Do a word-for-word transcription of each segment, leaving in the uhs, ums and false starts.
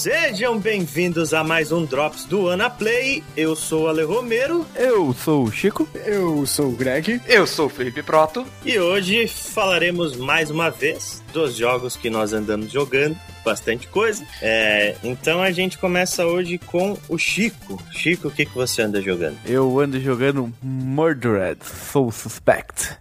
Sejam bem-vindos a mais um Drops do WannaPlay. Eu sou o Ale Romero. Eu sou o Chico. Eu sou o Greg. Eu sou o Felipe Proto. E hoje falaremos mais uma vez dos jogos que nós andamos jogando, bastante coisa. É, então a gente começa hoje com o Chico. Chico, o que, que você anda jogando? Eu ando jogando Murdered: Soul Suspect.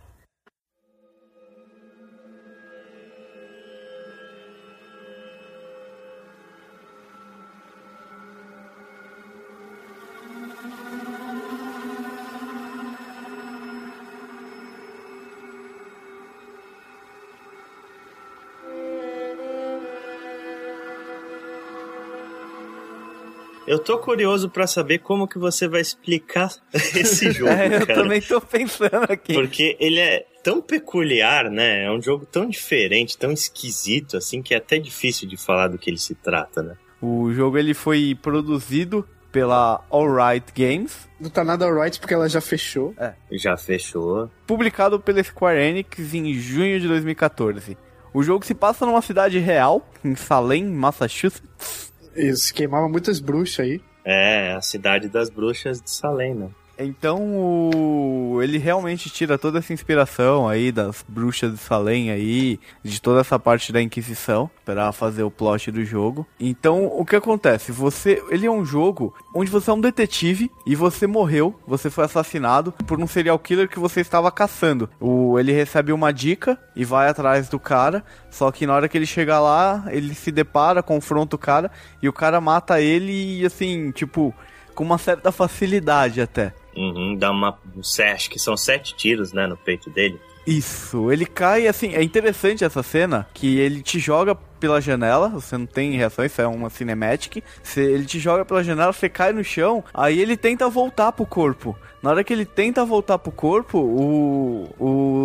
Eu tô curioso pra saber como que você vai explicar esse jogo, é, eu cara. Eu também tô pensando aqui. Porque ele é tão peculiar, né? É um jogo tão diferente, tão esquisito, assim, que é até difícil de falar do que ele se trata, né? O jogo, ele foi produzido pela Airtight Games. Não tá nada Airtight porque ela já fechou. É. Já fechou. Publicado pela Square Enix em junho de dois mil e catorze. O jogo se passa numa cidade real, em Salem, Massachusetts. Isso, queimava muitas bruxas aí. É, a cidade das bruxas de Salem, né? Então, o... ele realmente tira toda essa inspiração aí das bruxas de Salem aí, de toda essa parte da Inquisição, pra fazer o plot do jogo. Então, o que acontece? Você... Ele é um jogo onde você é um detetive e você morreu, você foi assassinado por um serial killer que você estava caçando. O... Ele recebe uma dica e vai atrás do cara, só que na hora que ele chegar lá, ele se depara, confronta o cara, e o cara mata ele e assim, tipo, com uma certa facilidade até. Uhum, dá uma... acho que são sete tiros, né, no peito dele. Isso, ele cai assim, é interessante essa cena, que ele te joga pela janela, você não tem reação, isso é uma cinematic, você, ele te joga pela janela, você cai no chão, aí ele tenta voltar pro corpo. Na hora que ele tenta voltar pro corpo, o,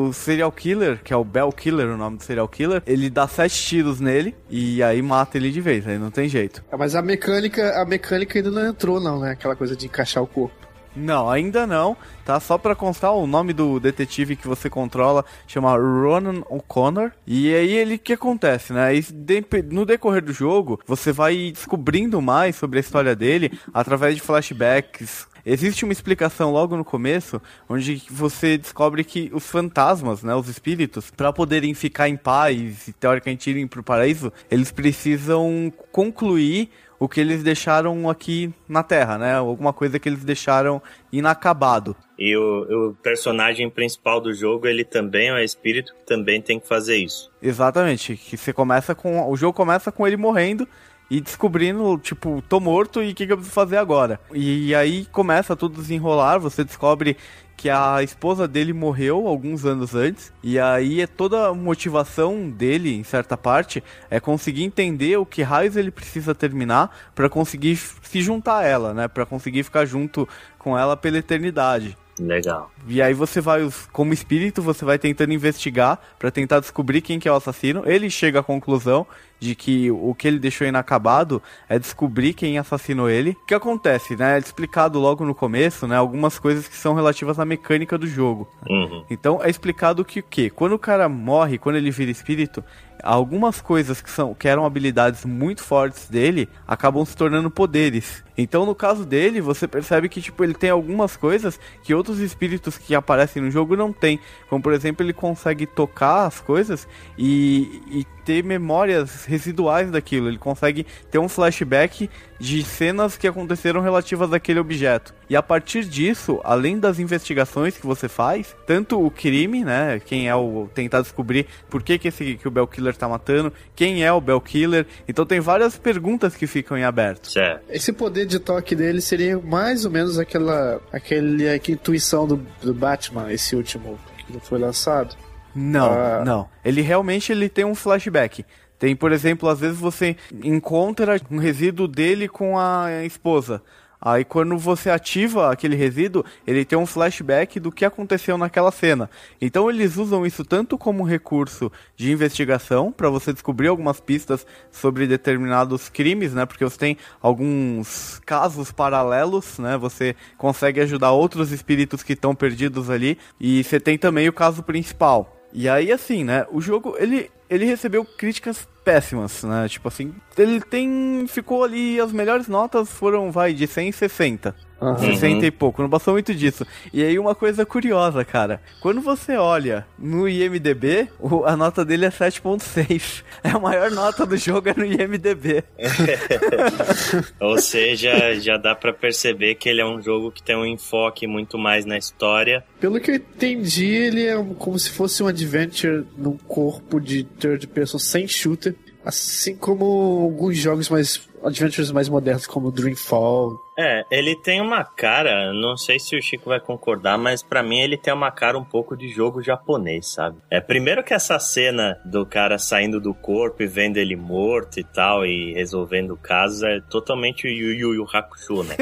o serial killer, que é o Bell Killer, o nome do serial killer, ele dá sete tiros nele e aí mata ele de vez, aí não tem jeito. É, mas a mecânica, a mecânica ainda não entrou não, né, aquela coisa de encaixar o corpo. Não, ainda não, tá? Só pra constar, o nome do detetive que você controla chama Ronan O'Connor. E aí, ele, o que acontece, né? E no decorrer do jogo, você vai descobrindo mais sobre a história dele através de flashbacks. Existe uma explicação logo no começo, onde você descobre que os fantasmas, né, os espíritos, para poderem ficar em paz e teoricamente irem pro paraíso, eles precisam concluir o que eles deixaram aqui na Terra, né? Alguma coisa que eles deixaram inacabado. E o, o personagem principal do jogo, ele também é espírito que também tem que fazer isso. Exatamente. Que você começa com, o jogo começa com ele morrendo e descobrindo, tipo, tô morto e o que, que eu preciso fazer agora? E aí começa tudo desenrolar, você descobre que a esposa dele morreu alguns anos antes, e aí é toda a motivação dele, em certa parte, é conseguir entender o que raios ele precisa terminar pra conseguir se juntar a ela, né? Pra conseguir ficar junto com ela pela eternidade. Legal. E aí você vai, como espírito, você vai tentando investigar pra tentar descobrir quem que é o assassino. Ele chega à conclusão de que o que ele deixou inacabado é descobrir quem assassinou ele. O que acontece, né? É explicado logo no começo, né? Algumas coisas que são relativas à mecânica do jogo. Uhum. Então é explicado que o quê? Quando o cara morre, quando ele vira espírito, algumas coisas que, são, que eram habilidades muito fortes dele acabam se tornando poderes. Então, no caso dele, você percebe que tipo, ele tem algumas coisas que outros espíritos que aparecem no jogo não tem. Como, por exemplo, ele consegue tocar as coisas e, e ter memórias residuais daquilo. Ele consegue ter um flashback de cenas que aconteceram relativas àquele objeto. E a partir disso, além das investigações que você faz, tanto o crime, né, quem é o... tentar descobrir por que, que, esse, que o Bell Killer tá matando, quem é o Bell Killer. Então tem várias perguntas que ficam em aberto. Certo. Esse poder de toque dele seria mais ou menos aquela, aquele, aquela intuição do, do Batman, esse último que foi lançado. Não, ah. não. Ele realmente ele tem um flashback. Tem, por exemplo, às vezes você encontra um resíduo dele com a esposa. Aí quando você ativa aquele resíduo, ele tem um flashback do que aconteceu naquela cena. Então eles usam isso tanto como recurso de investigação, para você descobrir algumas pistas sobre determinados crimes, né? Porque você tem alguns casos paralelos, né? Você consegue ajudar outros espíritos que estão perdidos ali. E você tem também o caso principal. E aí, assim, né, o jogo, ele, ele recebeu críticas péssimas, né, tipo assim, ele tem, ficou ali, as melhores notas foram, vai, de cem e sessenta, uhum. sessenta e pouco, não passou muito disso. E aí uma coisa curiosa, cara, quando você olha no I M D B, a nota dele é sete ponto seis, é a maior nota do jogo é no I M D B. Ou seja, já dá pra perceber que ele é um jogo que tem um enfoque muito mais na história. Pelo que eu entendi, ele é como se fosse um adventure num corpo de third person sem shooter, assim como alguns jogos mais adventures mais modernos como Dreamfall. É, ele tem uma cara, não sei se o Chico vai concordar, mas pra mim ele tem uma cara um pouco de jogo japonês, sabe? É, primeiro que essa cena do cara saindo do corpo e vendo ele morto e tal, e resolvendo o caso, é totalmente o Yu Yu Hakusho, né?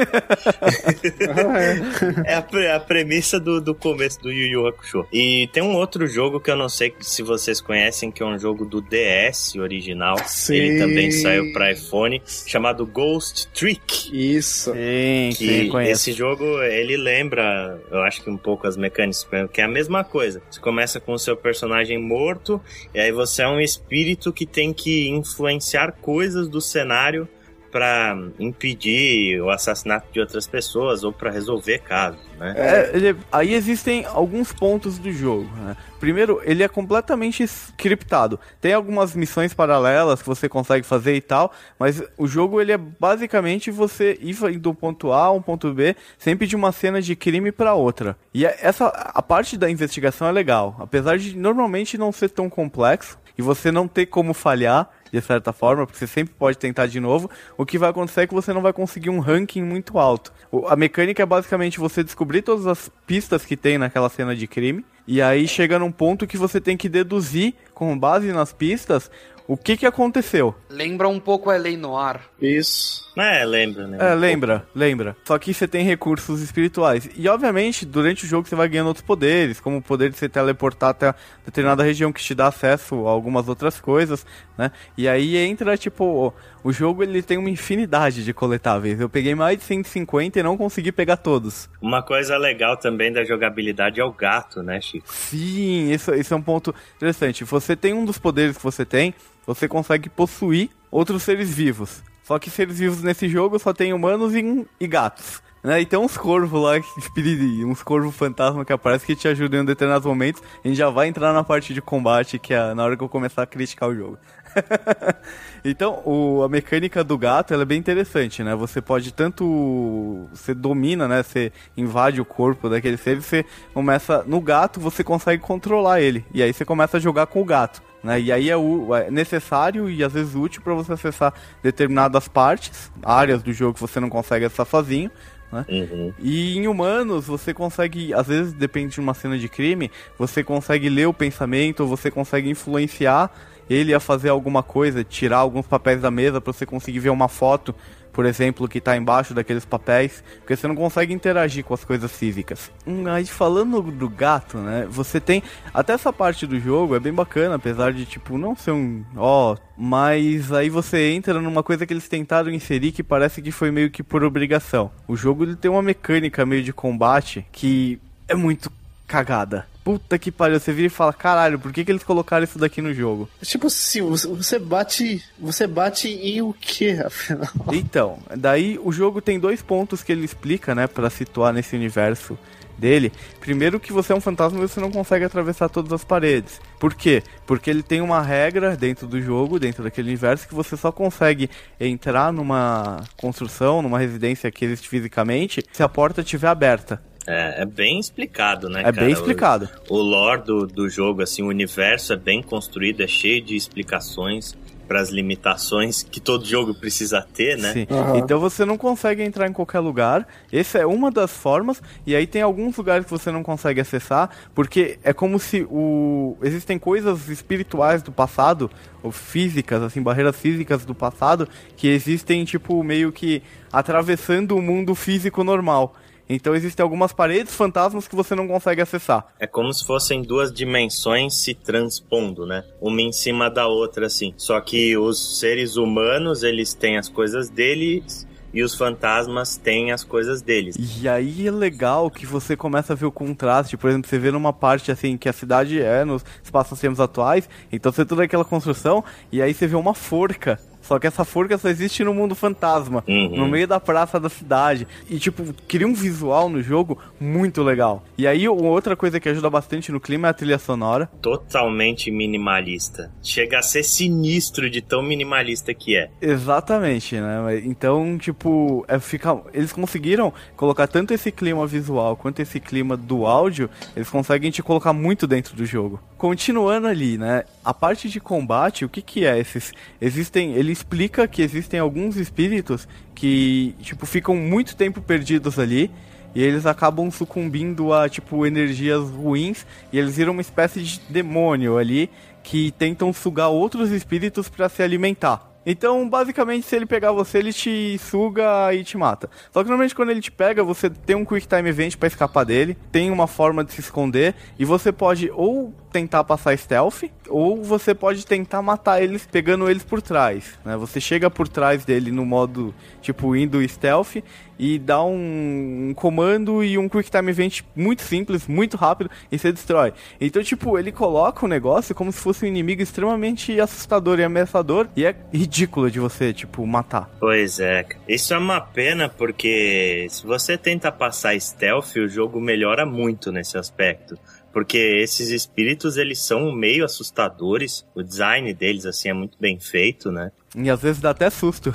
É a, a premissa do, do começo do Yu Yu Hakusho. E tem um outro jogo que eu não sei se vocês conhecem, que é um jogo do D S original. Sim. Ele também saiu pra iPhone, chamado Ghost Trick. Isso. Sim, que sim, esse jogo, ele lembra, eu acho que um pouco as mecânicas, que é a mesma coisa. Você começa com o seu personagem morto, e aí você é um espírito que tem que influenciar coisas do cenário pra impedir o assassinato de outras pessoas ou pra resolver casos, né? É, ele, aí existem alguns pontos do jogo, né? Primeiro, ele é completamente scriptado. Tem algumas missões paralelas que você consegue fazer e tal, mas o jogo, ele é basicamente você ir do ponto A ao ponto B, sempre de uma cena de crime pra outra. E essa, a parte da investigação é legal, apesar de normalmente não ser tão complexo e você não ter como falhar, de certa forma, porque você sempre pode tentar de novo. O que vai acontecer é que você não vai conseguir um ranking muito alto. A mecânica é basicamente você descobrir todas as pistas que tem naquela cena de crime, e aí chega num ponto que você tem que deduzir, com base nas pistas, o que que aconteceu. Lembra um pouco a L A. Noire. Isso. É, lembra, né? É, lembra, lembra. Só que você tem recursos espirituais. E, obviamente, durante o jogo você vai ganhando outros poderes, como o poder de se teleportar até determinada região que te dá acesso a algumas outras coisas, né? E aí entra, tipo, o jogo, ele tem uma infinidade de coletáveis. Eu peguei mais de cento e cinquenta e não consegui pegar todos. Uma coisa legal também da jogabilidade é o gato, né, Chico? Sim, isso, isso é um ponto interessante. Você tem um dos poderes que você tem, você consegue possuir outros seres vivos. Só que seres vivos nesse jogo só tem humanos e, e gatos, né? E tem uns corvos lá, uns corvos fantasma que aparecem que te ajudam em determinados momentos. A gente já vai entrar na parte de combate, que é na hora que eu começar a criticar o jogo. Então, o, a mecânica do gato, ela é bem interessante, né? Você pode tanto... Você domina, né? Você invade o corpo daquele ser e você começa... No gato, você consegue controlar ele. E aí você começa a jogar com o gato, né? E aí é, o, é necessário e às vezes útil para você acessar determinadas partes, áreas do jogo que você não consegue acessar sozinho, né? Uhum. E em humanos você consegue, às vezes depende de uma cena de crime, você consegue ler o pensamento, você consegue influenciar ele a fazer alguma coisa, tirar alguns papéis da mesa para você conseguir ver uma foto, por exemplo, que tá embaixo daqueles papéis, porque você não consegue interagir com as coisas físicas. Hum, aí falando do gato, né, você tem... Até essa parte do jogo é bem bacana, apesar de, tipo, não ser um... ó, mas aí você entra numa coisa que eles tentaram inserir que parece que foi meio que por obrigação. O jogo, ele tem uma mecânica meio de combate que é muito cagada. Puta que pariu, você vira e fala, caralho, por que que eles colocaram isso daqui no jogo? Tipo assim, você bate, você bate em o quê, afinal? Então, daí o jogo tem dois pontos que ele explica, né, pra situar nesse universo dele. Primeiro que você é um fantasma e você não consegue atravessar todas as paredes. Por quê? Porque ele tem uma regra dentro do jogo, dentro daquele universo, que você só consegue entrar numa construção, numa residência que existe fisicamente, se a porta estiver aberta. É, é bem explicado, né, é cara? É bem explicado. O, o lore do, do jogo, assim, o universo é bem construído, é cheio de explicações para as limitações que todo jogo precisa ter, né? Sim. Uhum. Então você não consegue entrar em qualquer lugar, essa é uma das formas, e aí tem alguns lugares que você não consegue acessar, porque é como se o... existem coisas espirituais do passado, ou físicas, assim, barreiras físicas do passado, que existem, tipo, meio que atravessando o mundo físico normal. Então existem algumas paredes fantasmas que você não consegue acessar. É como se fossem duas dimensões se transpondo, né? Uma em cima da outra, assim. Só que os seres humanos, eles têm as coisas deles e os fantasmas têm as coisas deles. E aí é legal que você começa a ver o contraste, por exemplo, você vê numa parte assim que a cidade é nos espaços tempos atuais, então você tem toda aquela construção e aí você vê uma forca. Só que essa forca só existe no mundo fantasma, uhum. no meio da praça da cidade. E, tipo, cria um visual no jogo muito legal. E aí, outra coisa que ajuda bastante no clima é a trilha sonora. Totalmente minimalista. Chega a ser sinistro de tão minimalista que é. Exatamente, né? Então, tipo, é fica... eles conseguiram colocar tanto esse clima visual quanto esse clima do áudio, eles conseguem te colocar muito dentro do jogo. Continuando ali, né? A parte de combate, o que que é esses... Existem... Eles explica que existem alguns espíritos que, tipo, ficam muito tempo perdidos ali e eles acabam sucumbindo a, tipo, energias ruins e eles viram uma espécie de demônio ali que tentam sugar outros espíritos para se alimentar. Então, basicamente, se ele pegar você, ele te suga e te mata. Só que, normalmente, quando ele te pega, você tem um Quick Time Event pra escapar dele, tem uma forma de se esconder, e você pode ou tentar passar stealth, ou você pode tentar matar eles, pegando eles por trás, né? Você chega por trás dele no modo, tipo, indo stealth, e dá um, um comando e um Quick Time Event muito simples, muito rápido, e você destrói. Então, tipo, ele coloca o negócio como se fosse um inimigo extremamente assustador e ameaçador, e é ridículo de você, tipo, matar. Pois é, isso é uma pena, porque se você tenta passar stealth, o jogo melhora muito nesse aspecto. Porque esses espíritos, eles são meio assustadores. O design deles, assim, é muito bem feito, né? E às vezes dá até susto.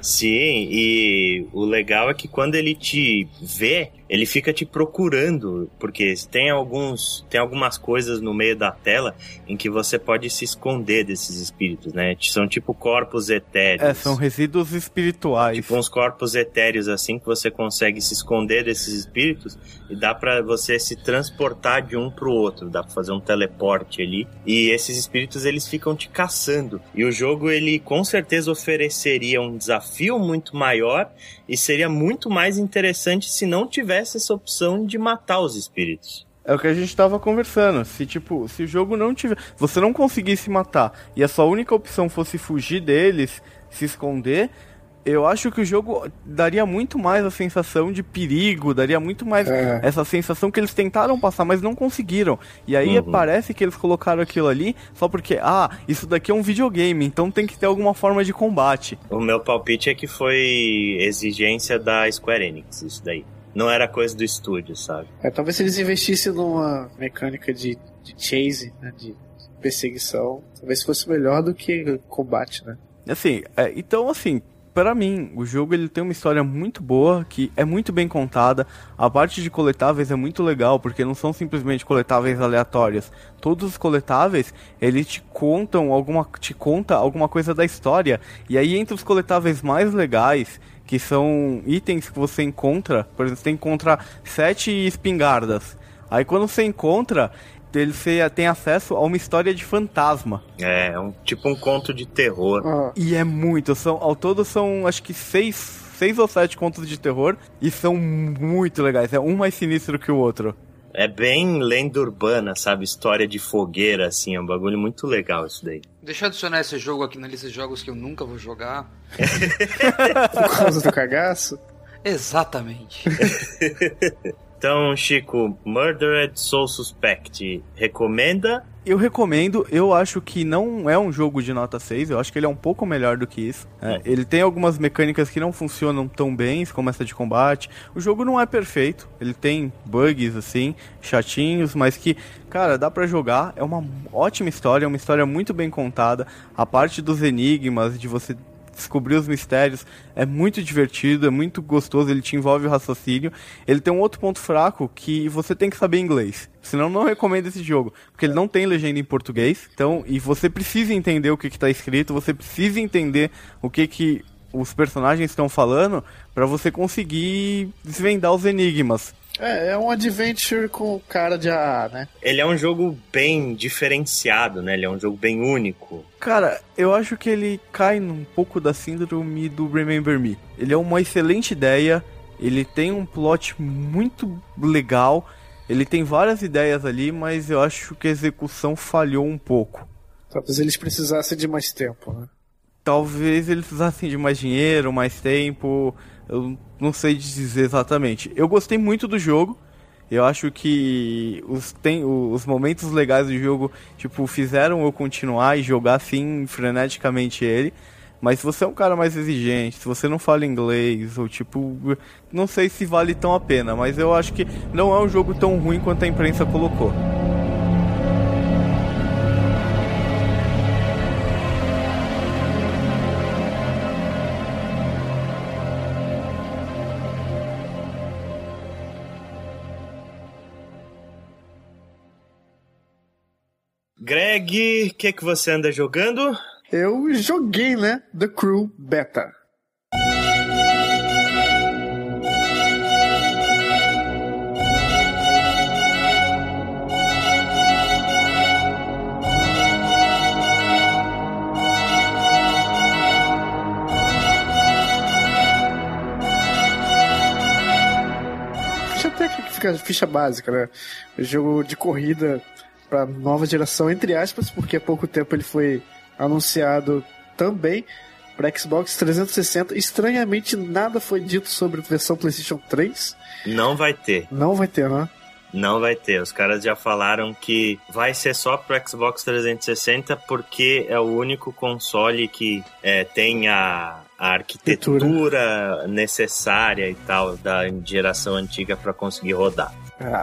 Sim, e o legal é que quando ele te vê, ele fica te procurando. Porque tem, alguns, tem algumas coisas no meio da tela em que você pode se esconder desses espíritos, né? São tipo corpos etéreos. É, são resíduos espirituais. Tipo uns corpos etéreos, assim, que você consegue se esconder desses espíritos. E dá pra você se transportar de um pro outro, dá pra fazer um teleporte ali, e esses espíritos eles ficam te caçando, e o jogo ele com certeza ofereceria um desafio muito maior, e seria muito mais interessante se não tivesse essa opção de matar os espíritos. É o que a gente tava conversando, se tipo, se o jogo não tiver, você não conseguisse matar, e a sua única opção fosse fugir deles, se esconder, eu acho que o jogo daria muito mais a sensação de perigo, daria muito mais é. essa sensação que eles tentaram passar, mas não conseguiram. E aí uhum. parece que eles colocaram aquilo ali só porque, ah, isso daqui é um videogame, então tem que ter alguma forma de combate. O meu palpite é que foi exigência da Square Enix, isso daí. Não era coisa do estúdio, sabe? É, talvez se eles investissem numa mecânica de, de chase, né, de perseguição, talvez fosse melhor do que combate, né? Assim, é, então assim... Pra mim, o jogo ele tem uma história muito boa, que é muito bem contada. A parte de coletáveis é muito legal, porque não são simplesmente coletáveis aleatórios. Todos os coletáveis, eles te contam alguma, te conta alguma coisa da história. E aí, entre os coletáveis mais legais, que são itens que você encontra, por exemplo, você encontra sete espingardas. Aí quando você encontra... Ele tem acesso a uma história de fantasma. É, um, tipo um conto de terror. Ah. E é muito. São, ao todo são, acho que, seis, seis ou sete contos de terror. E são muito legais. É um mais sinistro que o outro. É bem lenda urbana, sabe? História de fogueira, assim. É um bagulho muito legal isso daí. Deixa eu adicionar esse jogo aqui na lista de jogos que eu nunca vou jogar. Por causa do cagaço? Exatamente. Então, Chico, Murdered: Soul Suspect, recomenda? Eu recomendo, eu acho que não é um jogo de nota seis, eu acho que ele é um pouco melhor do que isso. É, é. Ele tem algumas mecânicas que não funcionam tão bem, como essa de combate. O jogo não é perfeito, ele tem bugs, assim, chatinhos, mas que, cara, dá pra jogar. É uma ótima história, é uma história muito bem contada. A parte dos enigmas, de você... descobrir os mistérios, é muito divertido, é muito gostoso, ele te envolve o raciocínio. Ele tem um outro ponto fraco que você tem que saber inglês, senão não recomendo esse jogo, porque ele não tem legenda em português, então, e você precisa entender o que está escrito, você precisa entender o que, que os personagens estão falando para você conseguir desvendar os enigmas. É, é um adventure com cara de A A, né? Ele é um jogo bem diferenciado, né? Ele é um jogo bem único. Cara, eu acho que ele cai num pouco da síndrome do Remember Me. Ele é uma excelente ideia, ele tem um plot muito legal, ele tem várias ideias ali, mas eu acho que a execução falhou um pouco. Talvez eles precisassem de mais tempo, né? talvez eles precisassem de mais dinheiro, mais tempo, eu não sei dizer exatamente. Eu gostei muito do jogo, eu acho que os, tem, os momentos legais do jogo, tipo, fizeram eu continuar e jogar assim, freneticamente ele. Mas se você é um cara mais exigente, se você não fala inglês, ou tipo, não sei se vale tão a pena, mas eu acho que não é um jogo tão ruim quanto a imprensa colocou. Greg, o que que você anda jogando? Eu joguei, né? The Crew Beta. Ficha técnica fica ficha básica, né? O jogo de corrida pra nova geração, entre aspas, porque há pouco tempo ele foi anunciado também para Xbox trezentos e sessenta. Estranhamente, nada foi dito sobre a versão PlayStation três. Não vai ter. Não vai ter, né? Não vai ter. Os caras já falaram que vai ser só para Xbox trezentos e sessenta porque é o único console que é, tem a, a arquitetura Cultura. necessária e tal da geração antiga para conseguir rodar.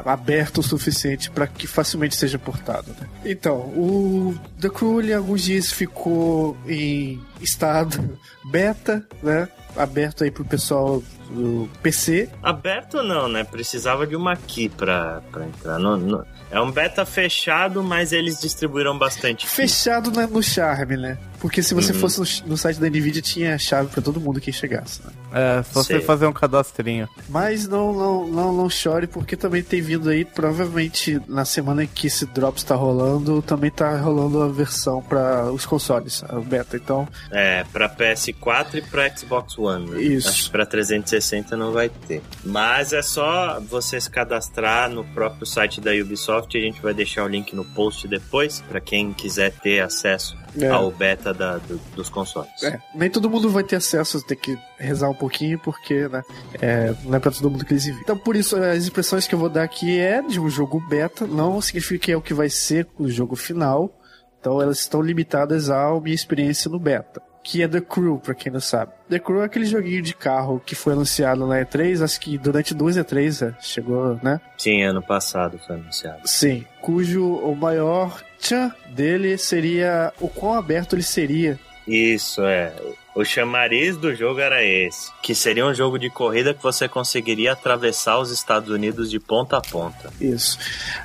Aberto o suficiente para que facilmente seja portado, né? Então, o The Crew em alguns dias ficou em estado beta, né? Aberto aí pro pessoal do P C. Aberto não, né? Precisava de uma key pra, pra entrar. No, no... É um beta fechado, mas eles distribuíram bastante. Fechado no, no charme, né? Porque se você uhum. fosse no, no site da Nvidia, tinha chave pra todo mundo que chegasse, né? É, só Sei. você fazer um cadastrinho. Mas não, não, não, não chore, porque também tem vindo aí, provavelmente na semana que esse Drops tá rolando, também tá rolando a versão pra os consoles, a beta, então... É, pra P S quatro e pra Xbox One, né? Isso. Acho que pra trezentos e sessenta não vai ter. Mas é só você se cadastrar no próprio site da Ubisoft. A gente vai deixar o link no post depois para quem quiser ter acesso é. ao beta da, do, dos consoles. É, nem todo mundo vai ter acesso, tem que rezar um pouquinho, porque né, é, não é para todo mundo que eles enviam. Então, por isso, as impressões que eu vou dar aqui é de um jogo beta, não significa que é o que vai ser o jogo final, então elas estão limitadas à minha experiência no beta, que é The Crew, pra quem não sabe. The Crew é aquele joguinho de carro que foi anunciado na E três, acho que durante duas E três chegou, né? Sim, ano passado foi anunciado. Sim, cujo o maior tchan dele seria o quão aberto ele seria. Isso, é. O chamariz do jogo era esse, que seria um jogo de corrida que você conseguiria atravessar os Estados Unidos de ponta a ponta. Isso.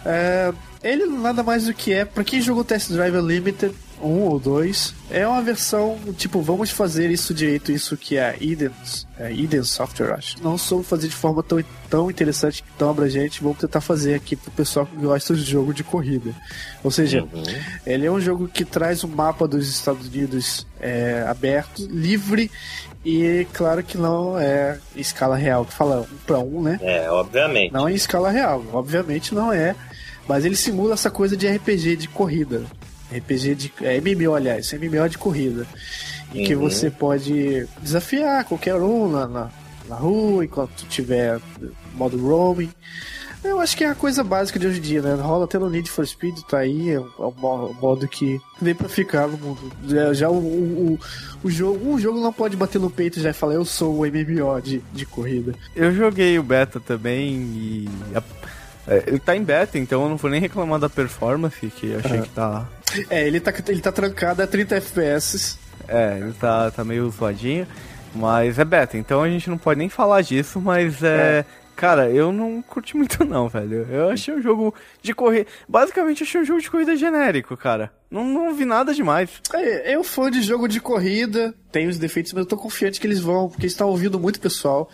É... Ele nada mais do que é, pra quem jogou Test Drive Unlimited um ou dois, é uma versão, tipo, vamos fazer isso direito, isso que a Eden, a Eden Software, acho, não soube fazer de forma tão, tão interessante, tão abrangente, vamos tentar fazer aqui pro pessoal que gosta de jogo de corrida. Ou seja, uhum. ele é um jogo que traz o mapa dos Estados Unidos é, aberto, livre, e claro que não é em escala real, que fala um pra um, né? É, obviamente. Não é em escala real, obviamente não é, mas ele simula essa coisa de R P G de corrida. R P G de... É M M O, aliás. M M O de corrida. Em uhum. que você pode desafiar qualquer um na, na, na rua, enquanto tiver modo roaming. Eu acho que é a coisa básica de hoje em dia, né? Rola até no Need for Speed, tá aí. É um modo que nem pra ficar no mundo. Já, já o, o, o jogo... Um jogo não pode bater no peito e já falar eu sou o M M O de, de corrida. Eu joguei o beta também e... É, ele tá em beta, então eu não vou nem reclamar da performance, que eu achei uhum. que tá... É, ele tá, ele tá trancado a trinta F P S. É, ele tá, tá meio zoadinho, mas é beta, então a gente não pode nem falar disso, mas é... é. Cara, eu não curti muito não, velho. Eu achei um jogo de corrida... Basicamente, achei um jogo de corrida genérico, cara. Não, não vi nada demais. É, eu fã de jogo de corrida, tenho os defeitos, mas eu tô confiante que eles vão, porque eles estão ouvindo muito pessoal.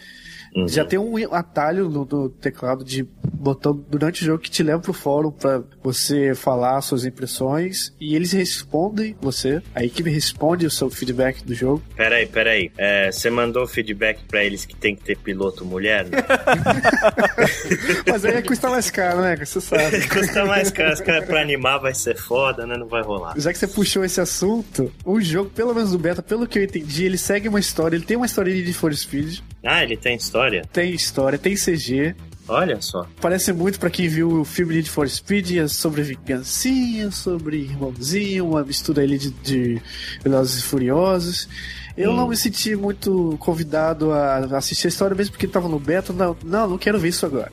Uhum. Já tem um atalho no, no teclado de botão durante o jogo que te leva pro fórum pra você falar suas impressões e eles respondem você, a equipe responde o seu feedback do jogo. Peraí, peraí, é, você mandou feedback pra eles que tem que ter piloto mulher? Né? Mas aí custa mais caro, né? Você sabe. Custa mais caro, os caras pra animar vai ser foda, né? Não vai rolar. Já que você puxou esse assunto, o jogo, pelo menos no beta, pelo que eu entendi, ele segue uma história, ele tem uma história de Need for Speed. Ah, ele tem história? Tem história, tem C G. Olha só. Parece muito pra quem viu o filme Need for Speed, é sobre vingancinha, sobre irmãozinho, uma mistura ali de, de Velozes e Furiosos. Eu hum. não me senti muito convidado a assistir a história, mesmo porque tava no beta. Não, não, não quero ver isso agora.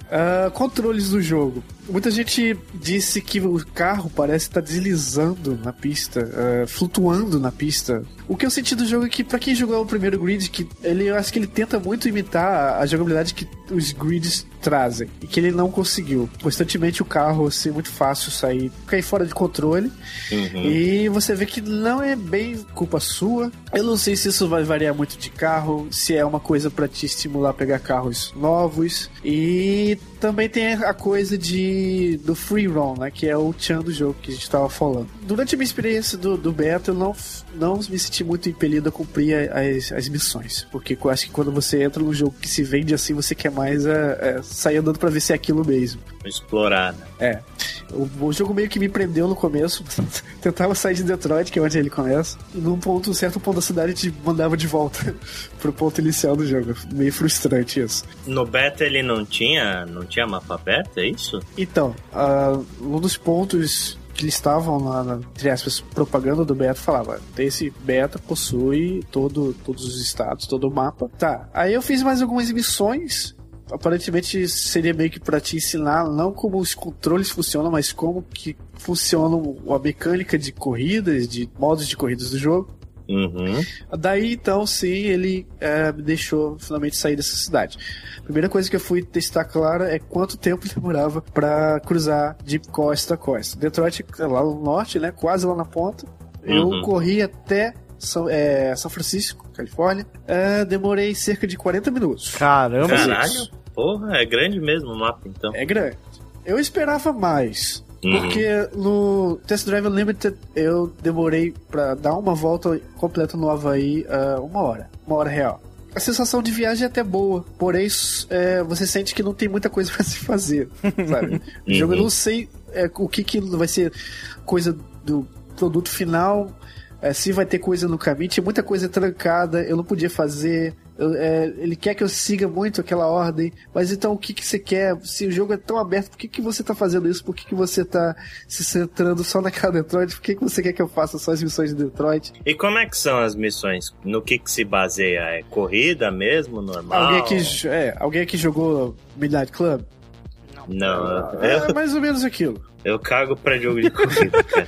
Uh, controles do jogo. Muita gente disse que o carro parece estar tá deslizando na pista, uh, flutuando na pista. O que eu senti do jogo é que, pra quem jogou o primeiro Grid, que ele, eu acho que ele tenta muito imitar a jogabilidade que os Grids trazem, e que ele não conseguiu. Constantemente o carro, assim, muito fácil sair, cair fora de controle. Uhum. E você vê que não é bem culpa sua. Eu não sei se isso vai variar muito de carro, se é uma coisa pra te estimular a pegar carros novos. E também tem a coisa de do free roam, né, que é o tchan do jogo que a gente tava falando. Durante a minha experiência do, do beta, eu não, não me senti muito impelido a cumprir as, as missões, porque eu acho que quando você entra num jogo que se vende assim, você quer mais é, é, sair andando pra ver se é aquilo mesmo. Explorada. É. O, o jogo meio que me prendeu no começo. Tentava sair de Detroit, que é onde ele começa, e num ponto, um certo ponto da cidade te mandava de volta pro ponto inicial do jogo. Meio frustrante isso. No beta ele não tinha, não tinha mapa beta, é isso? Então, uh, um dos pontos que eles estavam na, na, entre aspas, propaganda do beta, falava, esse beta possui todo, todos os estados, todo o mapa. Tá, aí eu fiz mais algumas missões. Aparentemente seria meio que pra te ensinar não como os controles funcionam, mas como que funcionam a mecânica de corridas, de modos de corridas do jogo. Uhum. Daí então sim, ele é, me deixou finalmente sair dessa cidade. A primeira coisa que eu fui testar, clara, é quanto tempo demorava pra cruzar de costa a costa. Detroit é lá no norte, né? Quase lá na ponta. Eu uhum. corri até São, é, São Francisco, Califórnia. É, demorei cerca de quarenta minutos. Caramba! Caralho! Porra, é grande mesmo o mapa, então. É grande. Eu esperava mais. Porque no Test Drive Unlimited eu demorei pra dar uma volta completa no Havaí uh, uma hora, uma hora real. A sensação de viagem é até boa, porém é, você sente que não tem muita coisa pra se fazer, sabe? O jogo eu não sei é, o que, que vai ser coisa do produto final, é, se vai ter coisa no caminho, tinha muita coisa trancada, eu não podia fazer... Eu, é, ele quer que eu siga muito aquela ordem, mas então o que, que você quer? Se o jogo é tão aberto, por que, que você tá fazendo isso? Por que, que você tá se centrando só naquela Detroit? Por que, que você quer que eu faça só as missões de Detroit? E como é que são as missões? No que, que se baseia? É corrida mesmo? Normal? Alguém aqui, é, alguém aqui jogou Midnight Club? Não. Não. É, eu... é mais ou menos aquilo. Eu cago pra jogo de corrida, cara.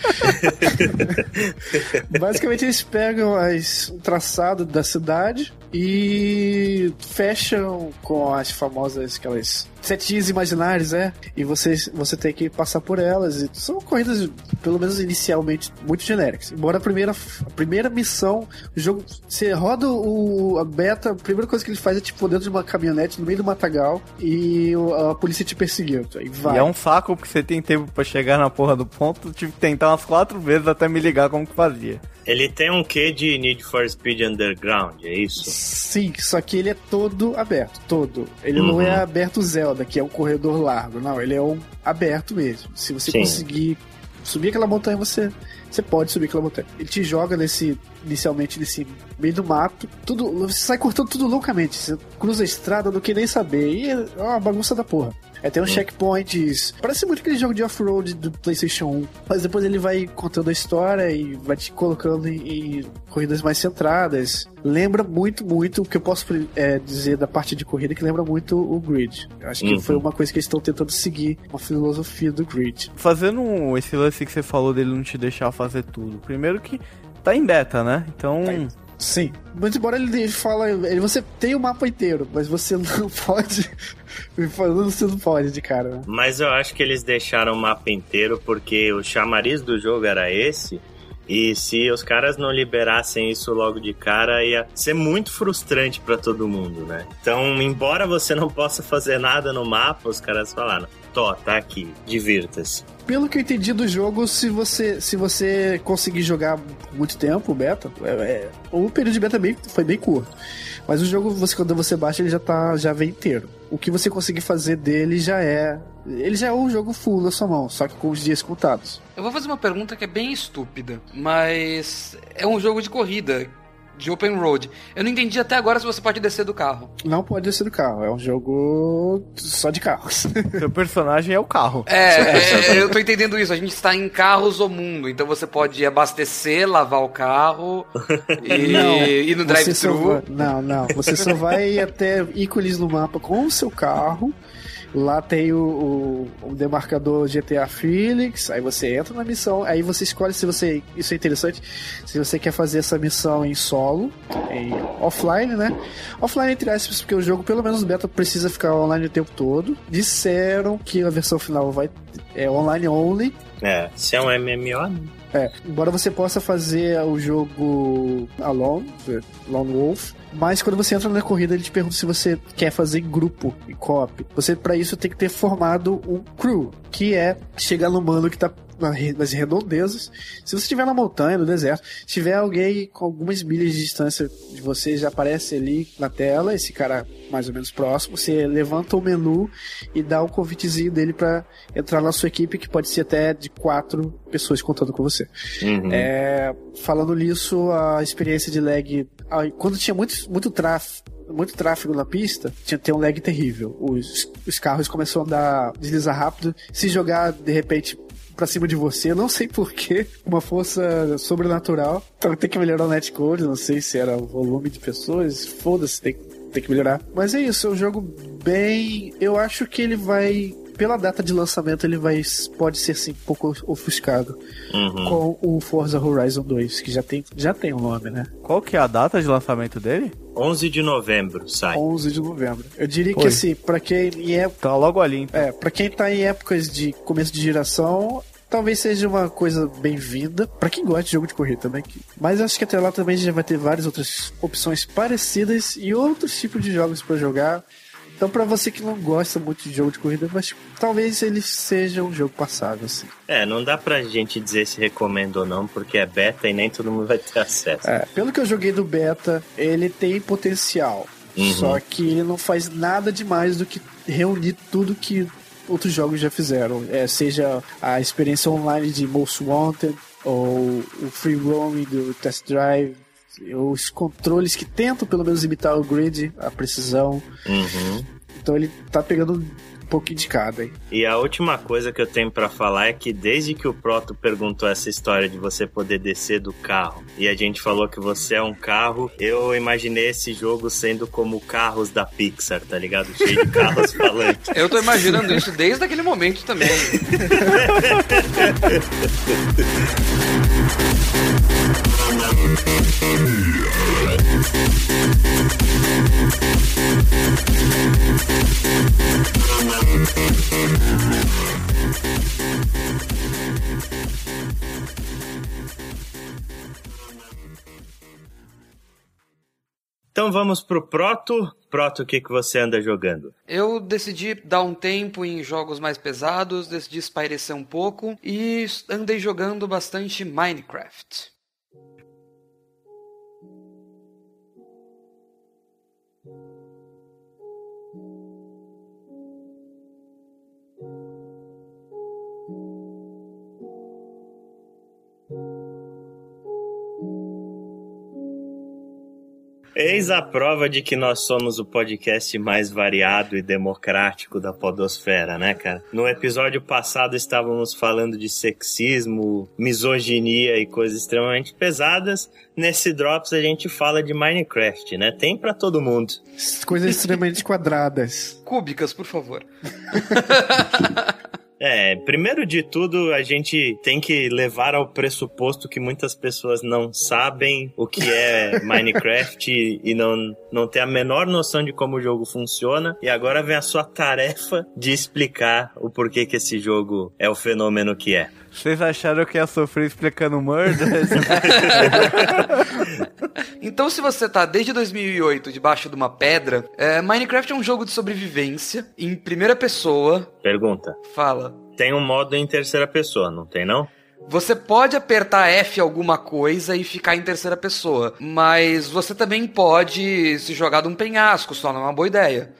Basicamente, eles pegam as, um traçado da cidade e fecham com as famosas, aquelas setinhas imaginárias, né? E você, você tem que passar por elas. E são corridas, pelo menos inicialmente, muito genéricas. Embora a primeira, a primeira missão, o jogo, você roda o, a beta, a primeira coisa que ele faz é, tipo, dentro de uma caminhonete, no meio do matagal, e a polícia te perseguiu. Aí vai. E é um saco, porque você tem tempo pra chegar na porra do ponto, tive que tentar umas quatro vezes até me ligar como que fazia. Ele tem um quê de Need for Speed Underground, é isso? Sim, só que ele é todo aberto, todo. Ele uhum. não é aberto Zelda, que é um corredor largo, não, ele é um aberto mesmo. Se você Sim. conseguir subir aquela montanha, você, você pode subir aquela montanha. Ele te joga nesse, inicialmente nesse meio do mato, tudo, você sai cortando tudo loucamente, você cruza a estrada do que nem saber, e é uma bagunça da porra. É, tem uns uhum. checkpoints, parece muito aquele jogo de off-road do PlayStation um, mas depois ele vai contando a história e vai te colocando em, em corridas mais centradas. Lembra muito, muito, o que eu posso é, dizer da parte de corrida, que lembra muito o Grid. Eu acho que uhum. foi uma coisa que eles estão tentando seguir, uma filosofia do Grid. Fazendo um, esse lance que você falou dele não te deixar fazer tudo, primeiro que tá em beta, né? Então... Tá em... Sim, mas embora ele fala, ele, você tem o mapa inteiro, mas você não pode, você não pode de cara, né? Mas eu acho que eles deixaram o mapa inteiro porque o chamariz do jogo era esse, E se os caras não liberassem isso logo de cara, ia ser muito frustrante pra todo mundo, né? Então, embora você não possa fazer nada no mapa, os caras falaram, Tó, tá aqui, divirta-se. Pelo que eu entendi do jogo, se você, se você conseguir jogar muito tempo o beta, é, é, o período de beta bem, foi bem curto, mas o jogo, você, quando você baixa, ele já, tá, já vem inteiro. O que você conseguir fazer dele já é... Ele já é um jogo full na sua mão, só que com os dias contados. Eu vou fazer uma pergunta que é bem estúpida, mas é um jogo de corrida, de open road. Eu não entendi até agora se você pode descer do carro. Não pode descer do carro, é um jogo só de carros. Seu personagem é o carro. É, é, eu tô entendendo isso, a gente está em carros o mundo, então você pode abastecer, lavar o carro e não, ir no drive-thru. Não, não, você só vai até ícones no mapa com o seu carro. Lá tem o, o, o demarcador G T A Felix, aí você entra na missão, aí você escolhe se você, isso é interessante, se você quer fazer essa missão em solo, em offline, né? Offline entre aspas, porque o jogo, pelo menos o beta, precisa ficar online o tempo todo. Disseram que a versão final vai é online only. É, se é um M M O, né? É, embora você possa fazer o jogo alone, Lone Wolf, mas quando você entra na corrida ele te pergunta se você quer fazer grupo e co-op. Você, pra isso, tem que ter formado um crew, que é chegar no mano que tá nas redondezas. Se você estiver na montanha, no deserto, se tiver alguém com algumas milhas de distância de você, já aparece ali na tela, esse cara mais ou menos próximo, você levanta o menu e dá o convitezinho dele pra entrar na sua equipe, que pode ser até de quatro pessoas contando com você. Uhum. É, falando nisso, a experiência de lag, quando tinha muito, muito tráfego muito tráfego na pista, tinha que ter um lag terrível. Os, os carros começaram a andar, deslizar rápido, se jogar de repente pra cima de você, não sei porquê, uma força sobrenatural. Então tem que melhorar o netcode, não sei se era o volume de pessoas, foda-se, tem, tem que melhorar. Mas é isso, é um jogo bem... Eu acho que ele vai... Pela data de lançamento, ele vai, pode ser sim um pouco ofuscado, uhum, com o Forza Horizon dois, que já tem, já tem um nome, né? Qual que é a data de lançamento dele? onze de novembro, sai. onze de novembro. Eu diria Foi. que assim, pra quem em época... Tá logo ali, então. É, pra quem tá em épocas de começo de geração, talvez seja uma coisa bem-vinda. Pra quem gosta de jogo de corrida também. Mas acho que até lá também já vai ter várias outras opções parecidas e outros tipos de jogos pra jogar. Então, pra você que não gosta muito de jogo de corrida, mas talvez ele seja um jogo passável, assim. É, não dá pra gente dizer se recomenda ou não, porque é beta e nem todo mundo vai ter acesso. É, pelo que eu joguei do beta, ele tem potencial. Uhum. Só que ele não faz nada demais do que reunir tudo que outros jogos já fizeram. É, seja a experiência online de Most Wanted, ou o free roaming do Test Drive, os controles que tentam pelo menos imitar o Grid, a precisão. Uhum. Então ele tá pegando um pouquinho de cada, hein? E a última coisa que eu tenho pra falar é que desde que o Proto perguntou essa história de você poder descer do carro e a gente falou que você é um carro, eu imaginei esse jogo sendo como carros da Pixar, tá ligado? Cheio de carros falantes. Eu tô imaginando isso desde aquele momento também. Então vamos pro Proto. Proto, o que, que você anda jogando? Eu decidi dar um tempo em jogos mais pesados, decidi espairecer um pouco e andei jogando bastante Minecraft. Eis a prova de que nós somos o podcast mais variado e democrático da podosfera, né, cara? No episódio passado estávamos falando de sexismo, misoginia e coisas extremamente pesadas. Nesse Drops a gente fala de Minecraft, né? Tem pra todo mundo. Coisas extremamente quadradas. Cúbicas, por favor. É, primeiro de tudo, a gente tem que levar ao pressuposto que muitas pessoas não sabem o que é Minecraft e, e não, não tem a menor noção de como o jogo funciona. E agora vem a sua tarefa de explicar o porquê que esse jogo é o fenômeno que é. Vocês acharam que ia sofrer explicando Murder? Então, se você tá desde dois mil e oito debaixo de uma pedra, é, Minecraft é um jogo de sobrevivência em primeira pessoa. Pergunta. Fala. Tem um modo em terceira pessoa, não tem não? Você pode apertar F alguma coisa e ficar em terceira pessoa, mas você também pode se jogar de um penhasco, só não é uma boa ideia.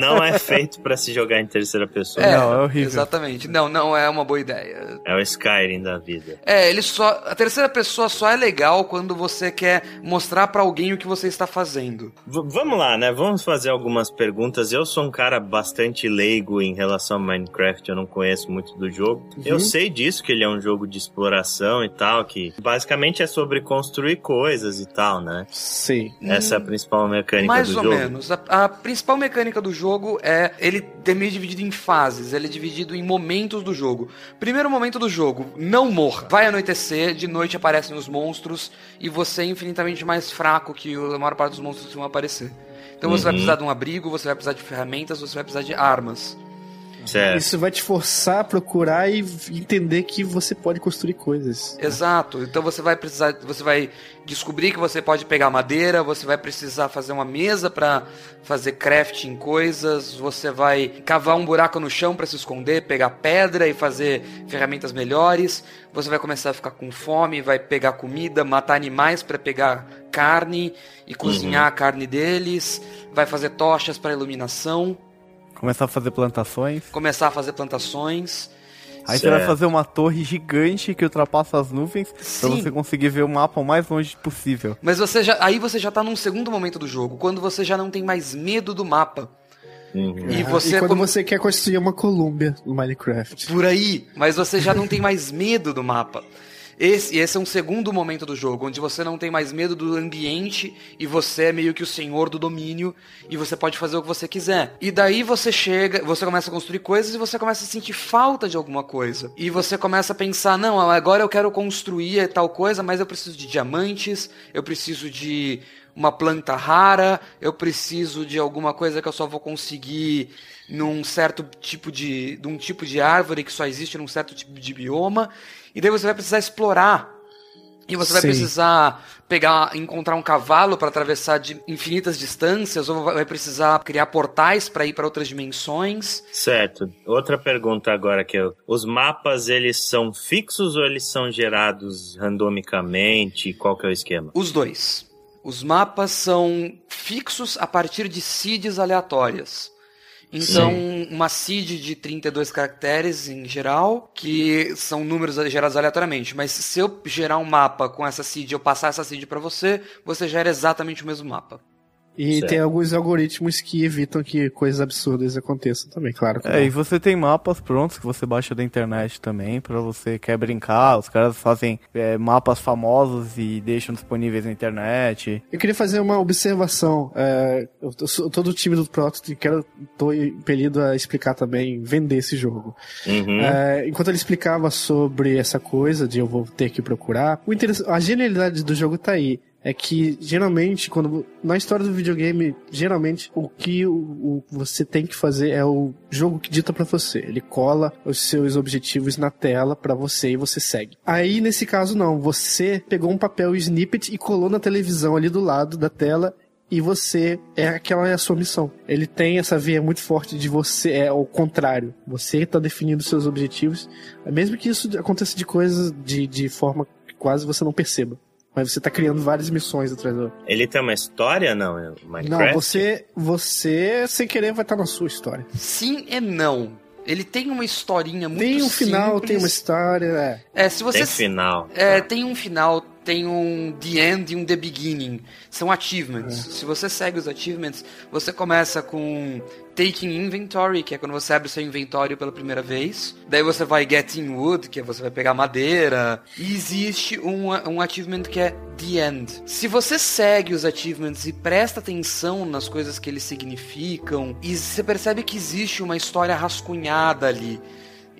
Não é feito pra se jogar em terceira pessoa. É, não, é horrível. Exatamente. Não, não é uma boa ideia. É o Skyrim da vida. É, ele só. A terceira pessoa só é legal quando você quer mostrar pra alguém o que você está fazendo. V- vamos lá, né? Vamos fazer algumas perguntas. Eu sou um cara bastante leigo em relação a Minecraft. Eu não conheço muito do jogo. Uhum. Eu sei disso, que ele é um jogo de exploração e tal, que basicamente é sobre construir coisas e tal, né? Sim. Essa é a principal mecânica Mais do jogo. Mais ou menos. A A principal mecânica do jogo é ele é meio dividido em fases, ele é dividido em momentos do jogo. Primeiro momento do jogo, não morra. Vai anoitecer, de noite aparecem os monstros e você é infinitamente mais fraco que a maior parte dos monstros que vão aparecer. Então você uhum. vai precisar de um abrigo, você vai precisar de ferramentas, você vai precisar de armas. Certo. Isso vai te forçar a procurar e entender que você pode construir coisas. Exato. Então você vai precisar, você vai descobrir que você pode pegar madeira, você vai precisar fazer uma mesa pra fazer crafting coisas, você vai cavar um buraco no chão pra se esconder, pegar pedra e fazer ferramentas melhores, você vai começar a ficar com fome, vai pegar comida, matar animais pra pegar carne e cozinhar uhum. a carne deles, vai fazer tochas pra iluminação. Começar a fazer plantações. Começar a fazer plantações. Aí certo. Você vai fazer uma torre gigante que ultrapassa as nuvens. Sim. Pra você conseguir ver o mapa o mais longe possível. Mas você já, aí você já tá num segundo momento do jogo, quando você já não tem mais medo do mapa. Uhum. E, você, e quando como... você quer construir uma Colômbia no Minecraft. Por aí, mas você já não tem mais medo do mapa. Esse, esse é um segundo momento do jogo, onde você não tem mais medo do ambiente e você é meio que o senhor do domínio e você pode fazer o que você quiser. E daí você chega, você começa a construir coisas e você começa a sentir falta de alguma coisa. E você começa a pensar, não, agora eu quero construir tal coisa, mas eu preciso de diamantes, eu preciso de uma planta rara, eu preciso de alguma coisa que eu só vou conseguir num certo tipo de, de um tipo de árvore que só existe num certo tipo de bioma. E daí você vai precisar explorar. E você Sim. vai precisar pegar, encontrar um cavalo para atravessar de infinitas distâncias, ou vai precisar criar portais para ir para outras dimensões. Certo. Outra pergunta agora que eu... Os mapas, eles são fixos ou eles são gerados randomicamente? Qual que é o esquema? Os dois. Os mapas são fixos a partir de seeds aleatórias. Então, Sim. uma seed de trinta e dois caracteres em geral, que são números gerados aleatoriamente. Mas se eu gerar um mapa com essa seed e eu passar essa seed pra você, você gera exatamente o mesmo mapa. E certo. Tem alguns algoritmos que evitam que coisas absurdas aconteçam também, claro. Que é, não. E você tem mapas prontos que você baixa da internet também, pra você quer brincar, os caras fazem é, mapas famosos e deixam disponíveis na internet. Eu queria fazer uma observação, é, eu, tô, eu sou todo o time do Proto, e quero, tô impelido a explicar também, vender esse jogo. Uhum. É, enquanto ele explicava sobre essa coisa de eu vou ter que procurar, o interesse, a genialidade do jogo tá aí. É que, geralmente, quando na história do videogame, geralmente, o que o, o, você tem que fazer é o jogo que dita pra você. Ele cola os seus objetivos na tela pra você e você segue. Aí, nesse caso, não. Você pegou um papel snippet e colou na televisão ali do lado da tela e você... É, aquela é a sua missão. Ele tem essa veia muito forte de você... É o contrário. Você tá definindo seus objetivos. Mesmo que isso aconteça de coisas de, de forma que quase você não perceba. Mas você tá criando várias missões atrás do... Ele tem uma história, não? Minecraft? Não, você, você, sem querer, vai estar na sua história. Sim e não. Ele tem uma historinha muito simples. Tem um final, simples. Tem uma história, é. É, se você... Tem final. É, tá. Tem um final... tem um The End e um The Beginning. São achievements. É. Se você segue os achievements, você começa com Taking Inventory, que é quando você abre seu inventório pela primeira vez. Daí você vai Getting Wood, que é você vai pegar madeira. E existe um, um achievement que é The End. Se você segue os achievements e presta atenção nas coisas que eles significam, e você percebe que existe uma história rascunhada ali.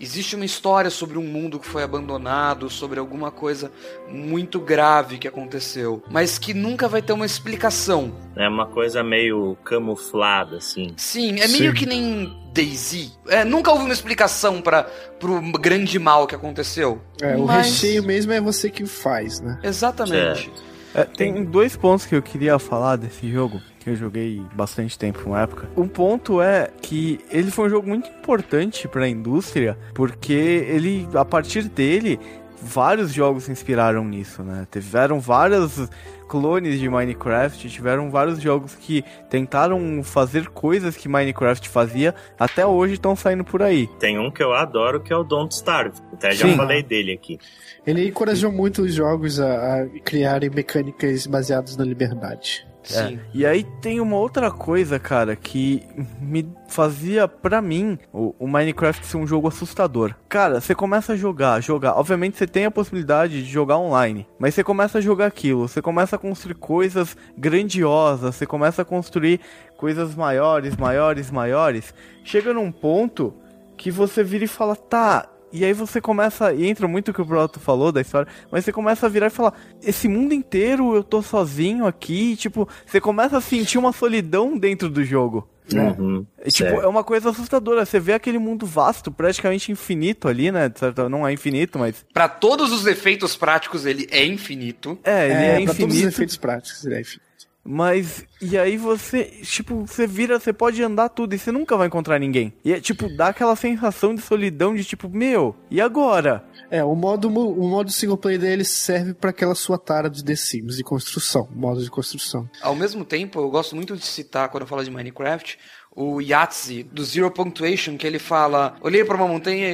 Existe uma história sobre um mundo que foi abandonado, sobre alguma coisa muito grave que aconteceu, mas que nunca vai ter uma explicação. É uma coisa meio camuflada, assim. Sim, é meio Sim. que nem DayZ. É, nunca houve uma explicação para pro grande mal que aconteceu. É, mas... o recheio mesmo é você que faz, né? Exatamente. É, tem dois pontos que eu queria falar desse jogo, que eu joguei bastante tempo uma época. Um ponto é que ele foi um jogo muito importante para a indústria, porque ele, a partir dele, vários jogos se inspiraram nisso, né? Tiveram vários clones de Minecraft, tiveram vários jogos que tentaram fazer coisas que Minecraft fazia, até hoje estão saindo por aí. Tem um que eu adoro, que é o Don't Starve, até Sim. já falei dele aqui. Ele encorajou muito os jogos a, a criarem mecânicas baseadas na liberdade. É. E aí tem uma outra coisa, cara, que me fazia, pra mim, o, o Minecraft ser um jogo assustador. Cara, você começa a jogar, jogar, obviamente você tem a possibilidade de jogar online, mas você começa a jogar aquilo, você começa a construir coisas grandiosas, você começa a construir coisas maiores, maiores, maiores, chega num ponto que você vira e fala, tá... E aí você começa, e entra muito o que o Proto falou da história, mas você começa a virar e falar, esse mundo inteiro eu tô sozinho aqui, tipo, você começa a sentir uma solidão dentro do jogo. Uhum, é, tipo, é uma coisa assustadora. Você vê aquele mundo vasto, praticamente infinito ali, né? Não é infinito, mas pra todos os efeitos práticos ele é infinito. É, ele é, é pra infinito. Pra todos os efeitos práticos ele é infinito. Mas, e aí você, tipo, você vira, você pode andar tudo e você nunca vai encontrar ninguém. E é, tipo, dá aquela sensação de solidão de, tipo, meu, e agora? É, o modo, o modo single player dele serve pra aquela sua tara de The Sims, de construção, modo de construção. Ao mesmo tempo, eu gosto muito de citar, quando eu falo de Minecraft, o Yahtzee, do Zero Punctuation, que ele fala, olhei pra uma montanha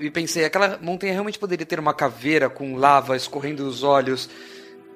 e pensei, aquela montanha realmente poderia ter uma caveira com lava escorrendo dos olhos...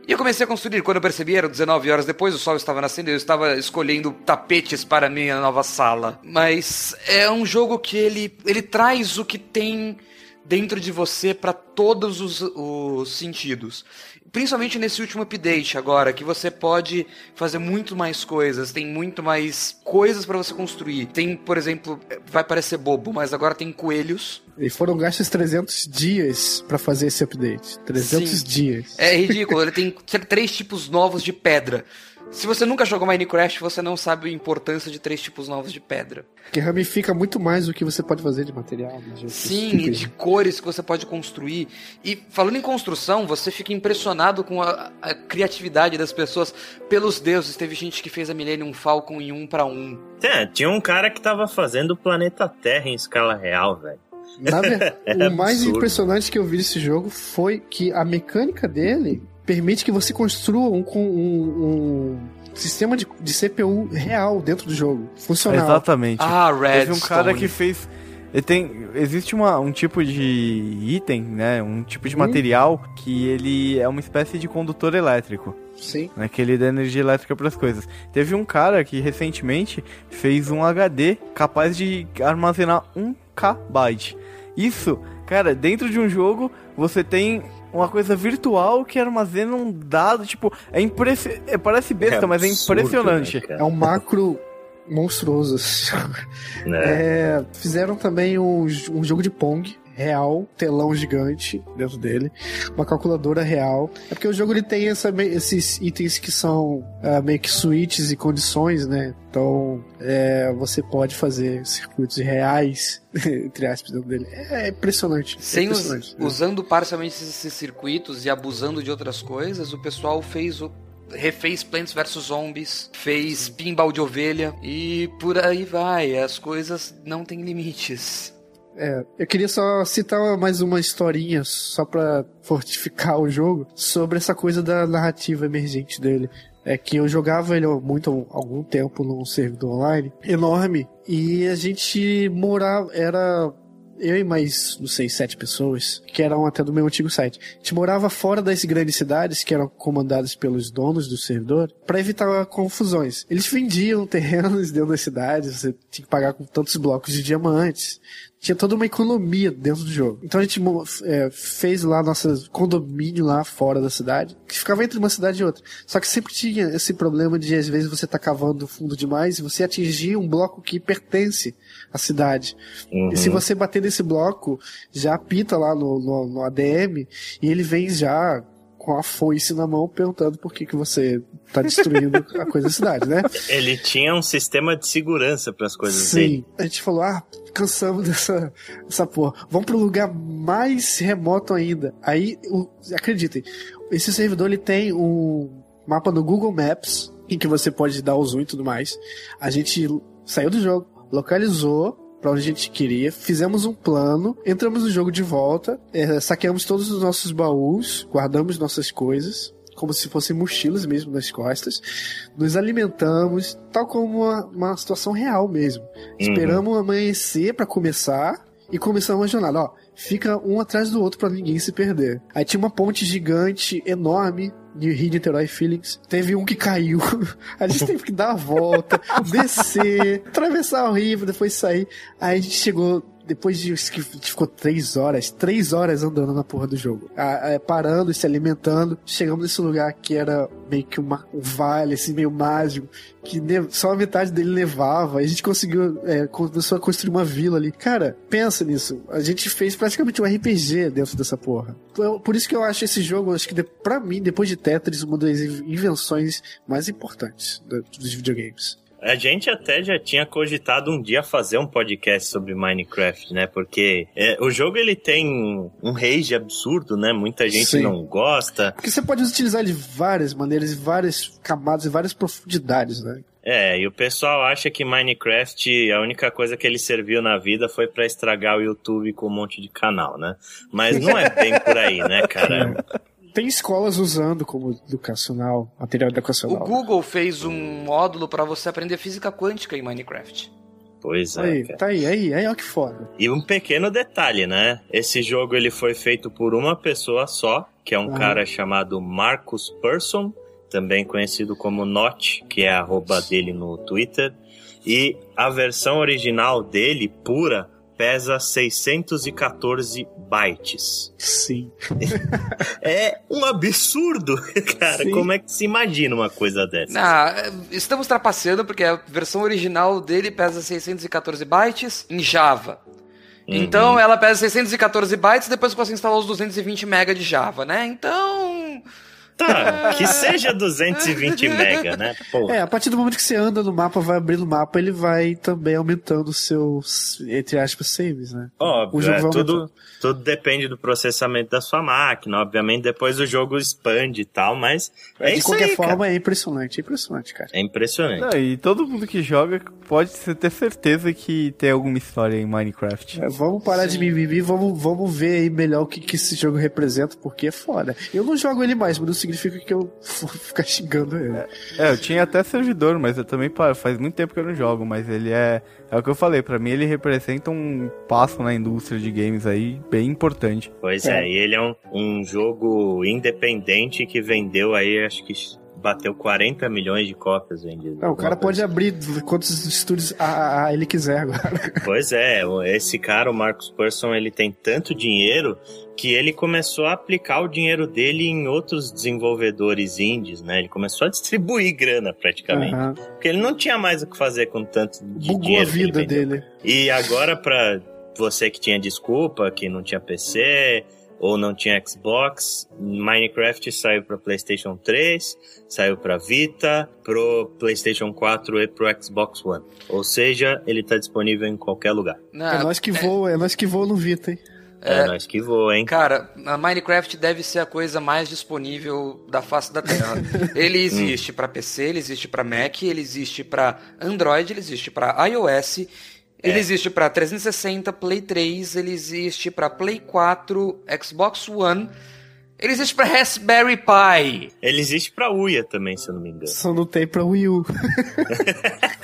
E eu comecei a construir, quando eu percebi, era dezenove horas depois, o sol estava nascendo e eu estava escolhendo tapetes para a minha nova sala. Mas é um jogo que ele, ele traz o que tem dentro de você para todos os, os sentidos. Principalmente nesse último update agora, que você pode fazer muito mais coisas, tem muito mais coisas pra você construir. Tem, por exemplo, vai parecer bobo, mas agora tem coelhos. E foram gastos trezentos dias pra fazer esse update. trezentos Sim. dias. É ridículo, ele tem três tipos novos de pedra. Se você nunca jogou Minecraft, você não sabe a importância de três tipos novos de pedra. Que ramifica muito mais o que você pode fazer de material. De Sim, e de cores que você pode construir. E falando em construção, você fica impressionado com a, a criatividade das pessoas. Pelos deuses, teve gente que fez a Millennium Falcon em um pra um. É, tinha um cara que tava fazendo o planeta Terra em escala real, velho. Na verdade, é o mais absurdo. Impressionante que eu vi desse jogo foi que a mecânica dele... permite que você construa um, um, um sistema de, de C P U real dentro do jogo, funcional. Exatamente. Ah, Redstone. Teve um cara que fez... Tem, existe uma, um tipo de item, né? Um tipo de material hum. que ele é uma espécie de condutor elétrico. Sim. Né, que ele dá energia elétrica para as coisas. Teve um cara que recentemente fez um H D capaz de armazenar um kilobyte. Isso, cara, dentro de um jogo você tem... uma coisa virtual que armazena um dado, tipo, é impressi... é, parece besta, é absurdo, mas é impressionante. Né, é um macro monstruoso. Né? É, fizeram também um, um jogo de Pong real, telão gigante dentro dele, uma calculadora real. É porque o jogo ele tem essa, esses itens que são uh, meio que switches e condições, né? Então, é, você pode fazer circuitos reais, entre aspas, dentro dele. É impressionante. Sem é impressionante, us, né? Usando parcialmente esses circuitos e abusando de outras coisas, o pessoal fez o refez Plants versus. Zombies, fez pinball de ovelha e por aí vai. As coisas não têm limites. É, eu queria só citar mais uma historinha, só pra fortificar o jogo, sobre essa coisa da narrativa emergente dele. É que eu jogava ele há muito, algum tempo num servidor online enorme, e a gente morava, era... eu e mais, não sei, sete pessoas, que eram até do meu antigo site. A gente morava fora das grandes cidades, que eram comandadas pelos donos do servidor, para evitar confusões. Eles vendiam terrenos dentro das cidades, você tinha que pagar com tantos blocos de diamantes. Tinha toda uma economia dentro do jogo. Então a gente é, fez lá nosso condomínio lá fora da cidade, que ficava entre uma cidade e outra. Só que sempre tinha esse problema de, às vezes, você tá cavando fundo demais e você atingir um bloco que pertence à cidade. Uhum. E se você bater nesse bloco, já apita lá no, no, no A D M e ele vem já com a foice na mão, perguntando por que, que você tá destruindo a coisa da cidade, né? Ele tinha um sistema de segurança para as coisas. Sim, dele. A gente falou, ah, cansamos dessa, dessa porra. Vamos para um lugar mais remoto ainda. Aí, o, acreditem, esse servidor ele tem um mapa no Google Maps, em que você pode dar o zoom e tudo mais. A gente saiu do jogo, localizou pra onde a gente queria, fizemos um plano, entramos no jogo de volta, é, saqueamos todos os nossos baús, guardamos nossas coisas, como se fossem mochilas mesmo nas costas, nos alimentamos, tal como uma, uma situação real mesmo. Uhum. Esperamos amanhecer pra começar e começamos a jornada. Ó, fica um atrás do outro pra ninguém se perder. Aí tinha uma ponte gigante, enorme, de Rio, Detroit e Phoenix. Teve um que caiu. A gente teve que dar a volta, descer, atravessar o rio, depois sair. Aí a gente chegou, depois de que ficou três horas, três horas andando na porra do jogo. A, a, parando, se alimentando. Chegamos nesse lugar que era meio que uma, um vale, assim, meio mágico, que só a metade dele levava. A gente conseguiu, é, começou a construir uma vila ali. Cara, pensa nisso. A gente fez praticamente um R P G dentro dessa porra. Por isso que eu acho esse jogo, acho que de, pra mim, depois de Tetris, uma das invenções mais importantes dos videogames. A gente até já tinha cogitado um dia fazer um podcast sobre Minecraft, né? Porque é, o jogo ele tem um rage absurdo, né? Muita gente Sim. não gosta. Porque você pode utilizar ele de várias maneiras, várias camadas e várias profundidades, né? É, e o pessoal acha que Minecraft, a única coisa que ele serviu na vida foi pra estragar o YouTube com um monte de canal, né? Mas não é bem por aí, né, cara? Tem escolas usando como educacional, material educacional. O Google fez um módulo para você aprender física quântica em Minecraft. Pois é. Aí, tá aí, aí, aí, ó que foda. E um pequeno detalhe, né? Esse jogo ele foi feito por uma pessoa só, que é um ah. cara chamado Marcus Persson, também conhecido como Notch, que é a arroba dele no Twitter. E a versão original dele, pura, pesa seiscentos e quatorze bytes. Sim. É um absurdo, cara. Sim. Como é que se imagina uma coisa dessa? Ah, estamos trapaceando porque a versão original dele pesa seiscentos e quatorze bytes em Java. Uhum. Então ela pesa seiscentos e quatorze bytes e depois você instalar os duzentos e vinte mega de Java, né? Então... Tá, que seja duzentos e vinte mega, né? Pô. É, a partir do momento que você anda no mapa, vai abrindo o mapa, ele vai também aumentando os seus, entre aspas, saves, né? Óbvio, é, tudo, tudo depende do processamento da sua máquina, obviamente, depois o jogo expande e tal, mas é, é de qualquer aí, forma, cara. É impressionante, é impressionante, cara. É impressionante. Não, e todo mundo que joga pode ter certeza que tem alguma história em Minecraft. É, vamos parar Sim. de mimimi, vamos, vamos ver aí melhor o que, que esse jogo representa, porque é foda. Eu não jogo ele mais, mas não significa que eu vou ficar xingando ele. É, é, eu tinha até servidor, mas eu também faz muito tempo que eu não jogo, mas ele é... É o que eu falei, pra mim ele representa um passo na indústria de games aí bem importante. Pois é, é e ele é um, um jogo independente que vendeu aí, acho que... Bateu quarenta milhões de cópias vendidas. Não, o cara pode abrir quantos estúdios a, a ele quiser agora. Pois é, esse cara, o Marcus Persson, ele tem tanto dinheiro que ele começou a aplicar o dinheiro dele em outros desenvolvedores indies, né? Ele começou a distribuir grana praticamente. Uhum. Porque ele não tinha mais o que fazer com tanto de Bugou dinheiro. A vida que ele dele. E agora, pra você que tinha desculpa, que não tinha P C ou não tinha Xbox, Minecraft saiu para PlayStation três, saiu para Vita, pro PlayStation quatro e pro Xbox One. Ou seja, ele tá disponível em qualquer lugar. Não, é nós que é... voa, é nós que voa no Vita, hein? É, é nós que voa, hein? Cara, a Minecraft deve ser a coisa mais disponível da face da terra. Ele existe para P C, ele existe para Mac, ele existe para Android, ele existe para iOS... Ele é. existe pra trezentos e sessenta, Play três, ele existe pra Play quatro, Xbox One, Ele existe pra Raspberry Pi. Ele existe pra Ouya também, se eu não me engano. Só não tem pra Wii U.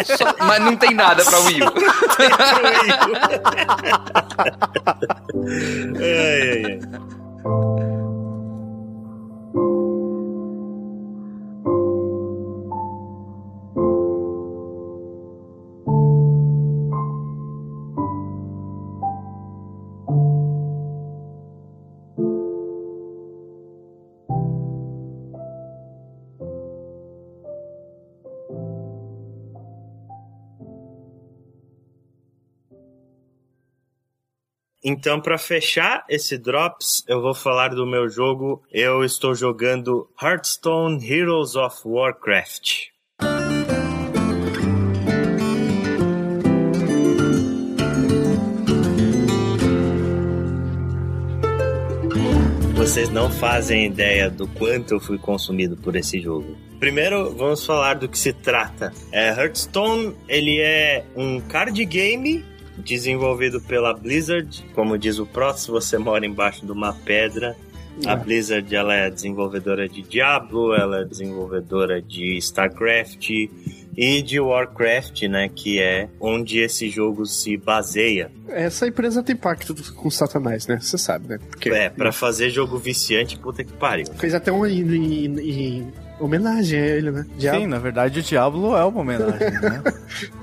Só, mas não tem nada pra Wii U. Só não tem pra Wii U. É, é, é. Então, para fechar esse Drops, eu vou falar do meu jogo. Eu estou jogando Hearthstone: Heroes of Warcraft. Vocês não fazem ideia do quanto eu fui consumido por esse jogo. Primeiro, vamos falar do que se trata. É, Hearthstone, ele é um card game desenvolvido pela Blizzard. Como diz o Proto, se você mora embaixo de uma pedra. É. A Blizzard, ela é desenvolvedora de Diablo, ela é desenvolvedora de StarCraft e de Warcraft, né, que é onde esse jogo se baseia. Essa empresa tem pacto com Satanás, né? Você sabe, né? Porque... É, pra fazer jogo viciante, puta que pariu. Fez até um... homenagem a ele, né? Diablo. Sim, na verdade o Diablo é uma homenagem, né?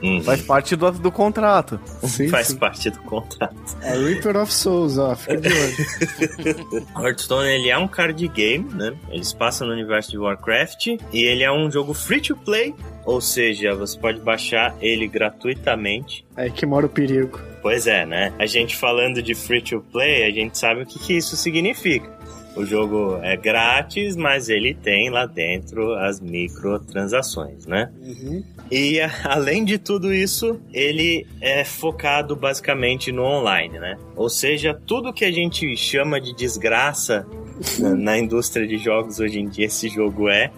Uhum. Faz parte do, do contrato. Sim, Faz sim. parte do contrato. A Reaper of Souls, ó, fica de olho. Hearthstone, ele é um card game, né? Eles passam no universo de Warcraft e ele é um jogo free to play, ou seja, você pode baixar ele gratuitamente. É que mora o perigo. Pois é, né? A gente falando de free to play, a gente sabe o que, que isso significa. O jogo é grátis, mas ele tem lá dentro as microtransações, né? Uhum. E a, além de tudo isso, ele é focado basicamente no online, né? Ou seja, tudo que a gente chama de desgraça na, na indústria de jogos hoje em dia, esse jogo é.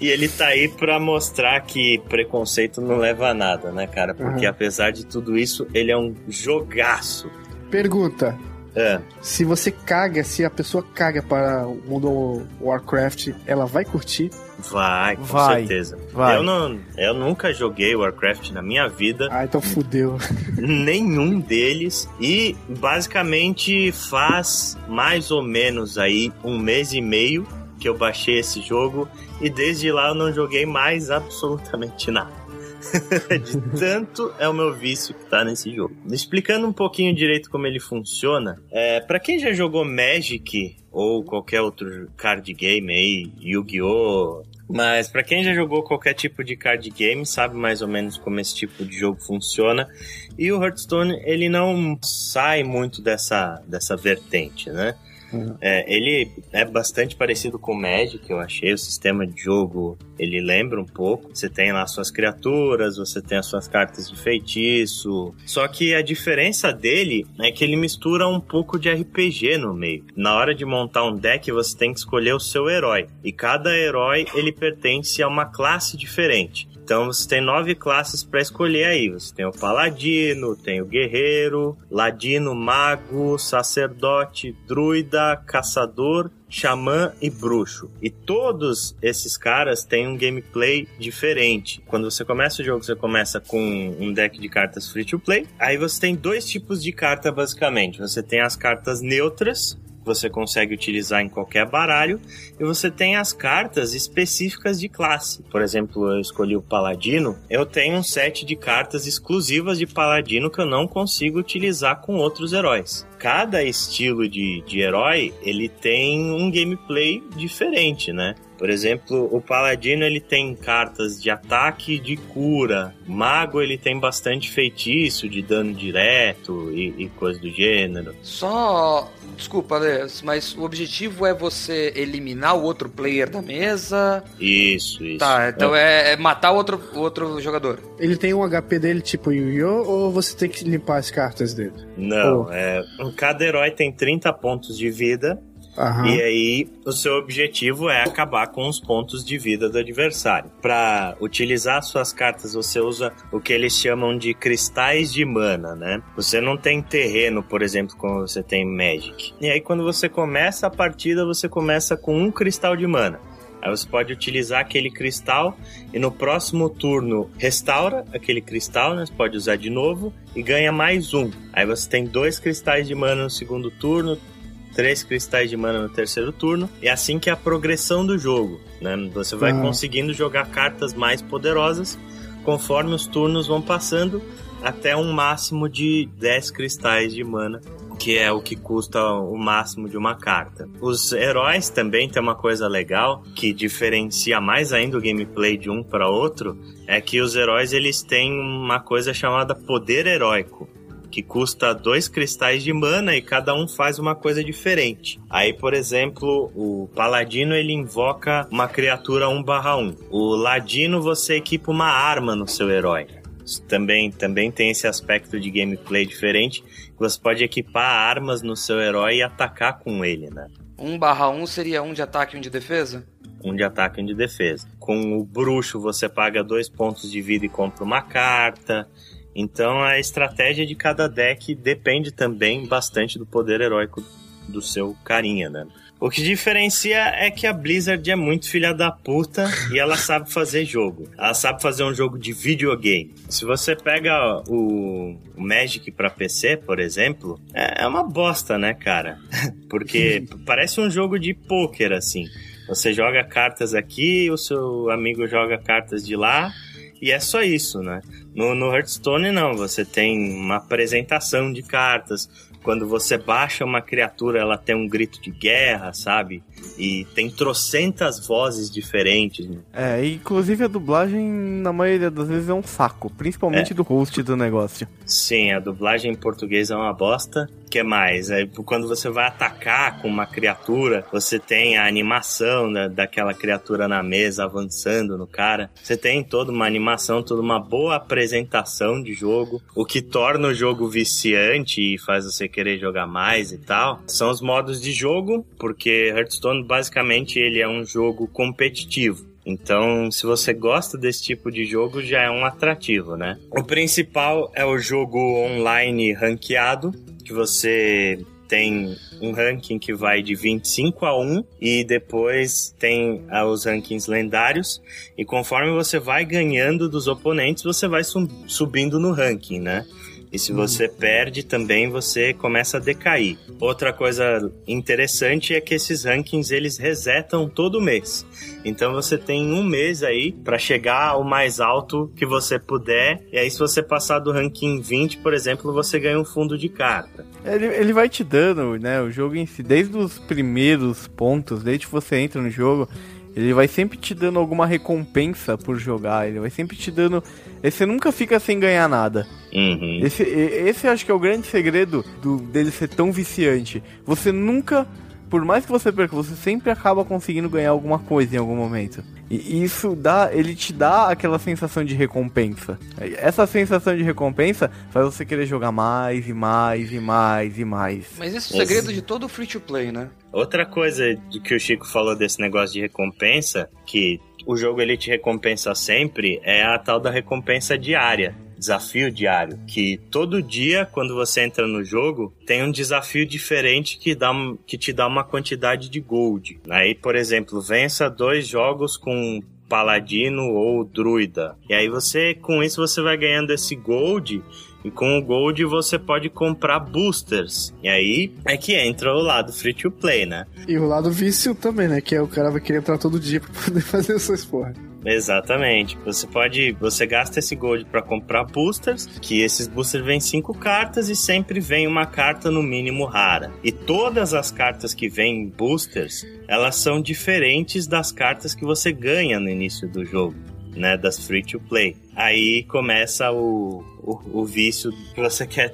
E ele tá aí pra mostrar que preconceito não leva a nada, né, cara? Porque uhum. apesar de tudo isso, ele é um jogaço. Pergunta... É. Se você caga, se a pessoa caga para o mundo Warcraft, ela vai curtir? Vai, com vai, certeza. Vai. Eu, não, eu nunca joguei Warcraft na minha vida. Ah, então fudeu. Nenhum deles. E basicamente faz mais ou menos aí um mês e meio que eu baixei esse jogo. E desde lá eu não joguei mais absolutamente nada. De tanto é o meu vício que tá nesse jogo. Explicando um pouquinho direito como ele funciona, é, pra quem já jogou Magic ou qualquer outro card game aí, Yu-Gi-Oh! Mas pra quem já jogou qualquer tipo de card game, sabe mais ou menos como esse tipo de jogo funciona. E o Hearthstone, ele não sai muito dessa, dessa vertente, né? É, ele é bastante parecido com o Magic, eu achei. O sistema de jogo, ele lembra um pouco. Você tem lá suas criaturas, você tem as suas cartas de feitiço. Só que a diferença dele é que ele mistura um pouco de R P G no meio. Na hora de montar um deck, você tem que escolher o seu herói. E cada herói, ele pertence a uma classe diferente. Então você tem nove classes para escolher aí. Você tem o paladino, tem o guerreiro, ladino, mago, sacerdote, druida, caçador, xamã e bruxo. E todos esses caras têm um gameplay diferente. Quando você começa o jogo, você começa com um deck de cartas free to play. Aí você tem dois tipos de carta basicamente. Você tem as cartas neutras, você consegue utilizar em qualquer baralho, e você tem as cartas específicas de classe. Por exemplo, eu escolhi o Paladino, eu tenho um set de cartas exclusivas de Paladino que eu não consigo utilizar com outros heróis. Cada estilo de, de herói, ele tem um gameplay diferente, né? Por exemplo, o Paladino, ele tem cartas de ataque e de cura. O Mago, ele tem bastante feitiço de dano direto e, e coisa do gênero. Só... Desculpa, Alex, mas o objetivo é você eliminar o outro player da mesa? Isso, isso. Tá, então é, é matar o outro, outro jogador. Ele tem um H P dele tipo Yu-Gi-Oh! Ou você tem que limpar as cartas dele? Não, ou... é... Cada herói tem trinta pontos de vida. Uhum. E aí, o seu objetivo é acabar com os pontos de vida do adversário. Para utilizar suas cartas, você usa o que eles chamam de cristais de mana, né? Você não tem terreno, por exemplo, como você tem Magic. E aí, quando você começa a partida, você começa com um cristal de mana. Aí você pode utilizar aquele cristal e no próximo turno restaura aquele cristal, né? Você pode usar de novo e ganha mais um. Aí você tem dois cristais de mana no segundo turno, três cristais de mana no terceiro turno. E assim que é a progressão do jogo, né? Você vai ah. conseguindo jogar cartas mais poderosas conforme os turnos vão passando, até um máximo de dez cristais de mana, que é o que custa o máximo de uma carta. Os heróis também tem uma coisa legal que diferencia mais ainda o gameplay de um para outro, é que os heróis eles têm uma coisa chamada poder heróico, que custa dois cristais de mana e cada um faz uma coisa diferente. Aí, por exemplo, o paladino ele invoca uma criatura um barra um. O ladino você equipa uma arma no seu herói. Também, também tem esse aspecto de gameplay diferente. Você pode equipar armas no seu herói e atacar com ele, né? um barra um seria um de ataque e um de defesa? Um de ataque e um de defesa. Com o bruxo você paga dois pontos de vida e compra uma carta. Então a estratégia de cada deck depende também bastante do poder heróico do seu carinha, né? O que diferencia é que a Blizzard é muito filha da puta e ela sabe fazer jogo. Ela sabe fazer um jogo de videogame. Se você pega o Magic pra P C, por exemplo, é uma bosta, né, cara? Porque parece um jogo de pôquer, assim. Você joga cartas aqui, o seu amigo joga cartas de lá e é só isso, né? No, no Hearthstone, não. Você tem uma apresentação de cartas. Quando você baixa uma criatura, ela tem um grito de guerra, sabe? E tem trocentas vozes diferentes. Né? É, inclusive a dublagem, na maioria das vezes, é um saco. Principalmente é. do host do negócio. Sim, a dublagem em português é uma bosta. O que mais? É, quando você vai atacar com uma criatura, você tem a animação da, daquela criatura na mesa avançando no cara. Você tem toda uma animação, toda uma boa apresentação de jogo. O que torna o jogo viciante e faz você querer jogar mais e tal, são os modos de jogo, porque Hearthstone basicamente ele é um jogo competitivo. Então, se você gosta desse tipo de jogo, já é um atrativo, né? O principal é o jogo online ranqueado, que você tem um ranking que vai de vinte e cinco a um e depois tem os rankings lendários e conforme você vai ganhando dos oponentes, você vai subindo no ranking, né? E se você hum. perde também, você começa a decair. Outra coisa interessante é que esses rankings, eles resetam todo mês. Então você tem um mês aí para chegar ao mais alto que você puder. E aí se você passar do ranking vinte, por exemplo, você ganha um fundo de carta. Ele, ele vai te dando, né, o jogo em si, desde os primeiros pontos, desde que você entra no jogo... Ele vai sempre te dando alguma recompensa por jogar. Ele vai sempre te dando... Você nunca fica sem ganhar nada. Uhum. Esse, esse acho que é o grande segredo do, dele ser tão viciante. Você nunca... Por mais que você perca, você sempre acaba conseguindo ganhar alguma coisa em algum momento. E isso dá... Ele te dá aquela sensação de recompensa. Essa sensação de recompensa faz você querer jogar mais e mais e mais e mais. Mas esse é o segredo de todo free-to-play, né? Outra coisa do que o Chico falou desse negócio de recompensa, que o jogo ele te recompensa sempre, é a tal da recompensa diária, desafio diário, que todo dia quando você entra no jogo, tem um desafio diferente que, dá, que te dá uma quantidade de gold. Aí, por exemplo, vença dois jogos com paladino ou druida. E aí você, com isso, você vai ganhando esse gold... E com o Gold você pode comprar boosters. E aí é que entra o lado free to play, né? E o lado vício também, né? Que é o cara vai querer entrar todo dia pra poder fazer essas porra. Exatamente. Você pode... Você gasta esse Gold pra comprar boosters, que esses boosters vêm cinco cartas e sempre vem uma carta no mínimo rara. E todas as cartas que vêm em boosters, elas são diferentes das cartas que você ganha no início do jogo, né? Das free to play. Aí começa o, o, o vício que você quer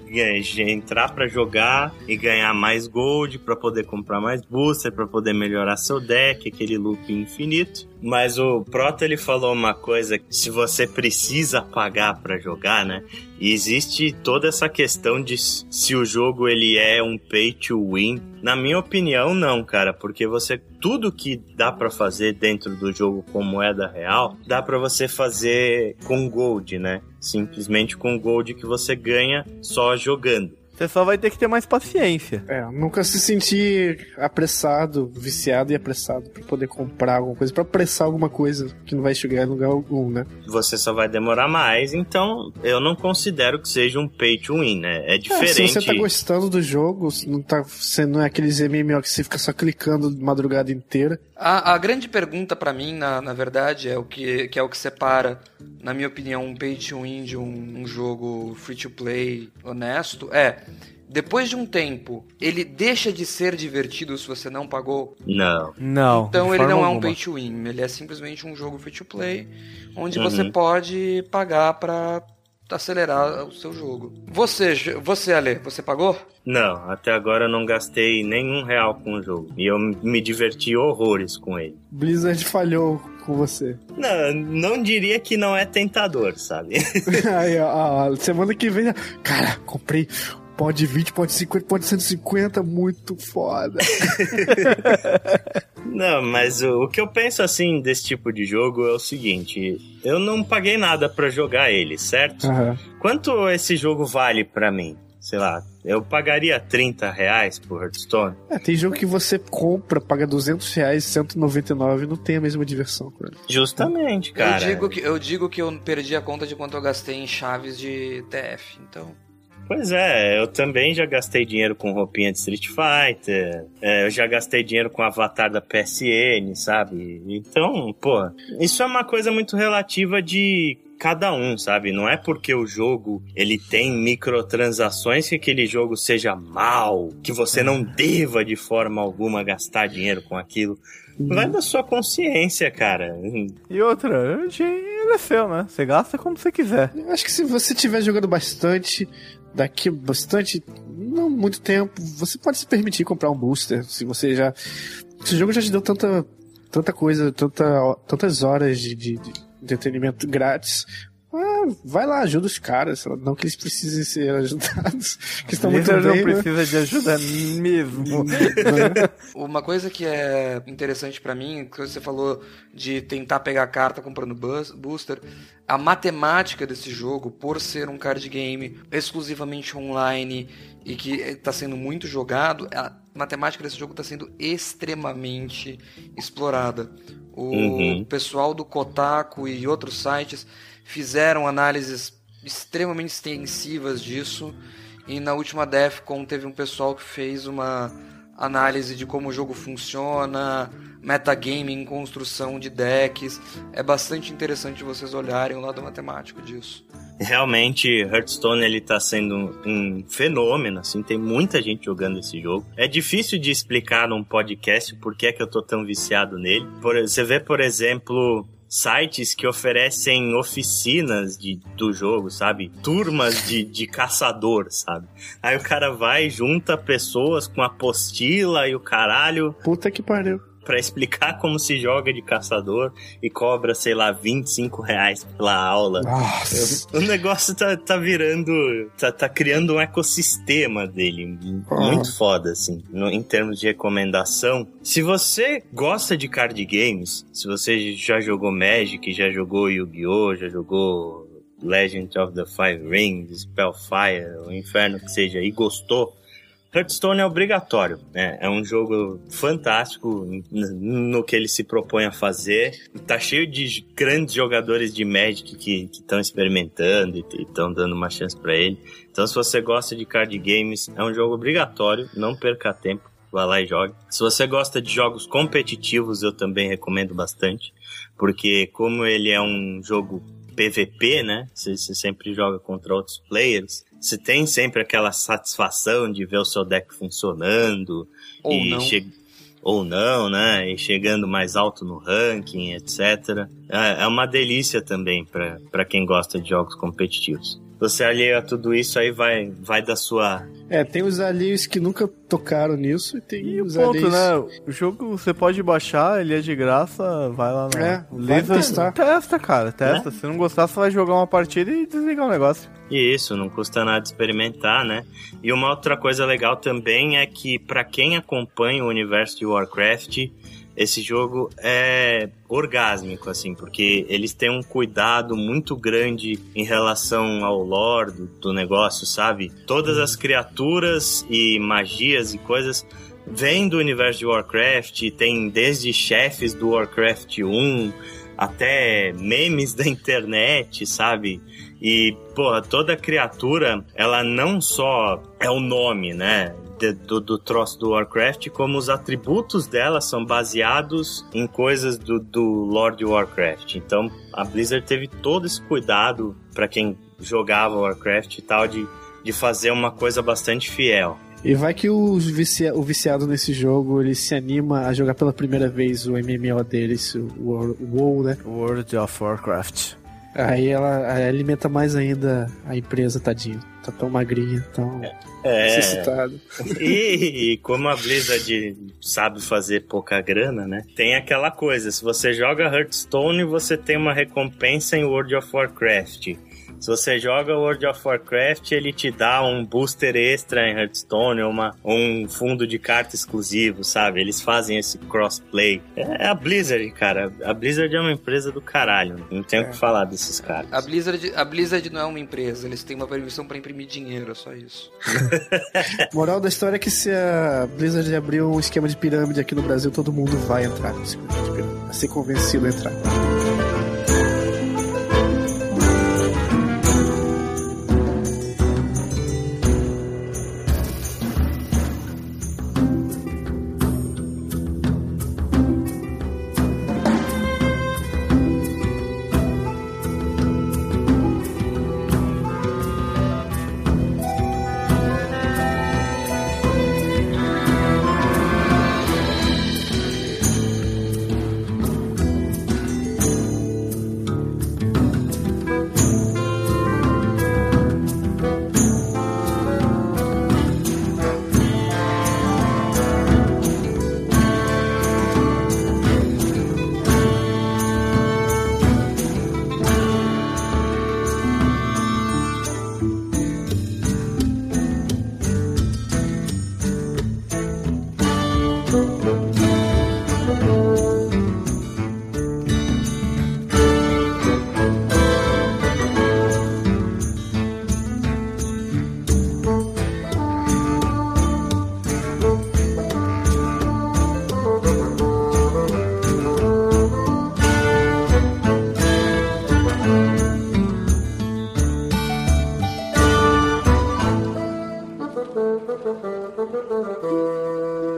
entrar pra jogar e ganhar mais gold, pra poder comprar mais booster, pra poder melhorar seu deck, aquele loop infinito. Mas o Proto, ele falou uma coisa, que se você precisa pagar pra jogar, né? E existe toda essa questão de se o jogo ele é um pay to win. Na minha opinião, não, cara, porque você... Tudo que dá pra fazer dentro do jogo com moeda real, dá pra você fazer com gold, né? Simplesmente com gold que você ganha só jogando. Você só vai ter que ter mais paciência. É, nunca se sentir apressado, viciado e apressado pra poder comprar alguma coisa, pra apressar alguma coisa que não vai chegar em lugar algum, né? Você só vai demorar mais, então eu não considero que seja um pay to win, né? É diferente. É, se você tá gostando do jogo, não, tá, você não é aqueles M M O que você fica só clicando a madrugada inteira. A, a grande pergunta pra mim, na, na verdade, é o que, que é o que separa, na minha opinião, um pay to win de um, um jogo free to play honesto, é... Depois de um tempo, ele deixa de ser divertido se você não pagou? Não. Não. Então ele não é um pay to win, ele é simplesmente um jogo free to play, onde uhum. você pode pagar pra acelerar o seu jogo. Você, você, Ale, você pagou? Não, até agora eu não gastei nenhum real com o jogo. E eu me diverti horrores com ele. Blizzard falhou com você. Não, não diria que não é tentador, sabe? Aí, ó, ó, semana que vem... Cara, comprei... Pode vinte, pode cinquenta, pode cento e cinquenta, muito foda. Não, mas o, o que eu penso assim desse tipo de jogo é o seguinte: eu não paguei nada pra jogar ele, certo? Uhum. Quanto esse jogo vale pra mim? Sei lá, eu pagaria trinta reais por Hearthstone. É, tem jogo que você compra, paga duzentos reais, cento e noventa e nove, não tem a mesma diversão, cara. Justamente, cara. Eu digo que eu, digo que eu perdi a conta de quanto eu gastei em chaves de T F, então... Pois é, eu também já gastei dinheiro com roupinha de Street Fighter, é, eu já gastei dinheiro com avatar da P S N, sabe? Então, pô, isso é uma coisa muito relativa de cada um, sabe? Não é porque o jogo, ele tem microtransações que aquele jogo seja mal, que você não deva de forma alguma gastar dinheiro com aquilo. Vai da sua consciência, cara. E outra, o dinheiro é seu, né? Você gasta como você quiser. Eu acho que se você estiver jogando bastante, daqui bastante, não muito tempo, você pode se permitir comprar um booster. Se você já... Se o jogo já te deu tanta, tanta coisa, tanta, tantas horas de, de, de entretenimento grátis... Ah, vai lá, ajuda os caras. Não que eles precisem ser ajudados. Que estão muito bem, não precisa, né? De ajuda mesmo. Uma coisa que é interessante pra mim, que você falou de tentar pegar carta comprando bus- booster, a matemática desse jogo, por ser um card game exclusivamente online e que está sendo muito jogado, a matemática desse jogo está sendo extremamente explorada. O uhum. pessoal do Kotaku e outros sites fizeram análises extremamente extensivas disso, e na última DEFCON teve um pessoal que fez uma análise de como o jogo funciona, metagaming, construção de decks. É bastante interessante vocês olharem o lado matemático disso. Realmente, Hearthstone ele tá sendo um, um fenômeno, assim, tem muita gente jogando esse jogo. É difícil de explicar num podcast por que é que eu tô tão viciado nele. Por, você vê, por exemplo... sites que oferecem oficinas de, do jogo, sabe? Turmas de, de caçador, sabe? Aí o cara vai, junta pessoas com apostila e o caralho... Puta que pariu. Pra explicar como se joga de caçador e cobra, sei lá, vinte e cinco reais pela aula. Nossa. O negócio tá, tá virando... Tá, tá criando um ecossistema dele. Ah. Muito foda, assim. No, em termos de recomendação. Se você gosta de card games, se você já jogou Magic, já jogou Yu-Gi-Oh, já jogou Legend of the Five Rings, Spellfire, o inferno que seja, e gostou... Hearthstone é obrigatório, né? É um jogo fantástico no que ele se propõe a fazer. Tá cheio de grandes jogadores de Magic que estão experimentando e estão dando uma chance pra ele. Então, se você gosta de card games, é um jogo obrigatório, não perca tempo, vá lá e jogue. Se você gosta de jogos competitivos, eu também recomendo bastante, porque como ele é um jogo P V P, né? Você, você sempre joga contra outros players. Você tem sempre aquela satisfação de ver o seu deck funcionando. Ou e não. Che... ou não, né? E chegando mais alto no ranking, etcétera. É uma delícia também para quem gosta de jogos competitivos. Você alheio a tudo isso, aí vai, vai da sua... É, tem os alheios que nunca tocaram nisso e tem e os ponto, alheios... né? O jogo você pode baixar, ele é de graça, vai lá no... É, Blizzard, testar. Testa, cara, testa. É? Se não gostar, você vai jogar uma partida e desligar o negócio. E isso, não custa nada experimentar, né? E uma outra coisa legal também é que pra quem acompanha o universo de Warcraft... Esse jogo é orgásmico, assim, porque eles têm um cuidado muito grande em relação ao lore do, do negócio, sabe? Todas as criaturas e magias e coisas vêm do universo de Warcraft, tem desde chefes do Warcraft um até memes da internet, sabe? E, porra, toda criatura, ela não só é o nome, né? Do, do troço do Warcraft, como os atributos dela são baseados em coisas do, do lore de Warcraft. Então a Blizzard teve todo esse cuidado para quem jogava Warcraft e tal, de, de fazer uma coisa bastante fiel. E vai que o, vicia, o viciado nesse jogo, ele se anima a jogar pela primeira vez o M M O deles, o WoW, né? World of Warcraft. Aí ela aí alimenta mais ainda a empresa, tadinho. Tá tão magrinha, tão é. necessitado. E, e como a Blizzard sabe fazer pouca grana, né? Tem aquela coisa, se você joga Hearthstone, você tem uma recompensa em World of Warcraft. Se você joga World of Warcraft, ele te dá um booster extra em Hearthstone, uma, um fundo de carta exclusivo, sabe? Eles fazem esse crossplay. É a Blizzard, cara. A Blizzard é uma empresa do caralho. Não tenho o é. que falar desses caras. A Blizzard, a Blizzard não é uma empresa. Eles têm uma permissão pra imprimir dinheiro, é só isso. Moral da história é que se a Blizzard abrir um esquema de pirâmide aqui no Brasil, todo mundo vai entrar no esquema de pirâmide. Vai ser convencido a entrar. Thank you.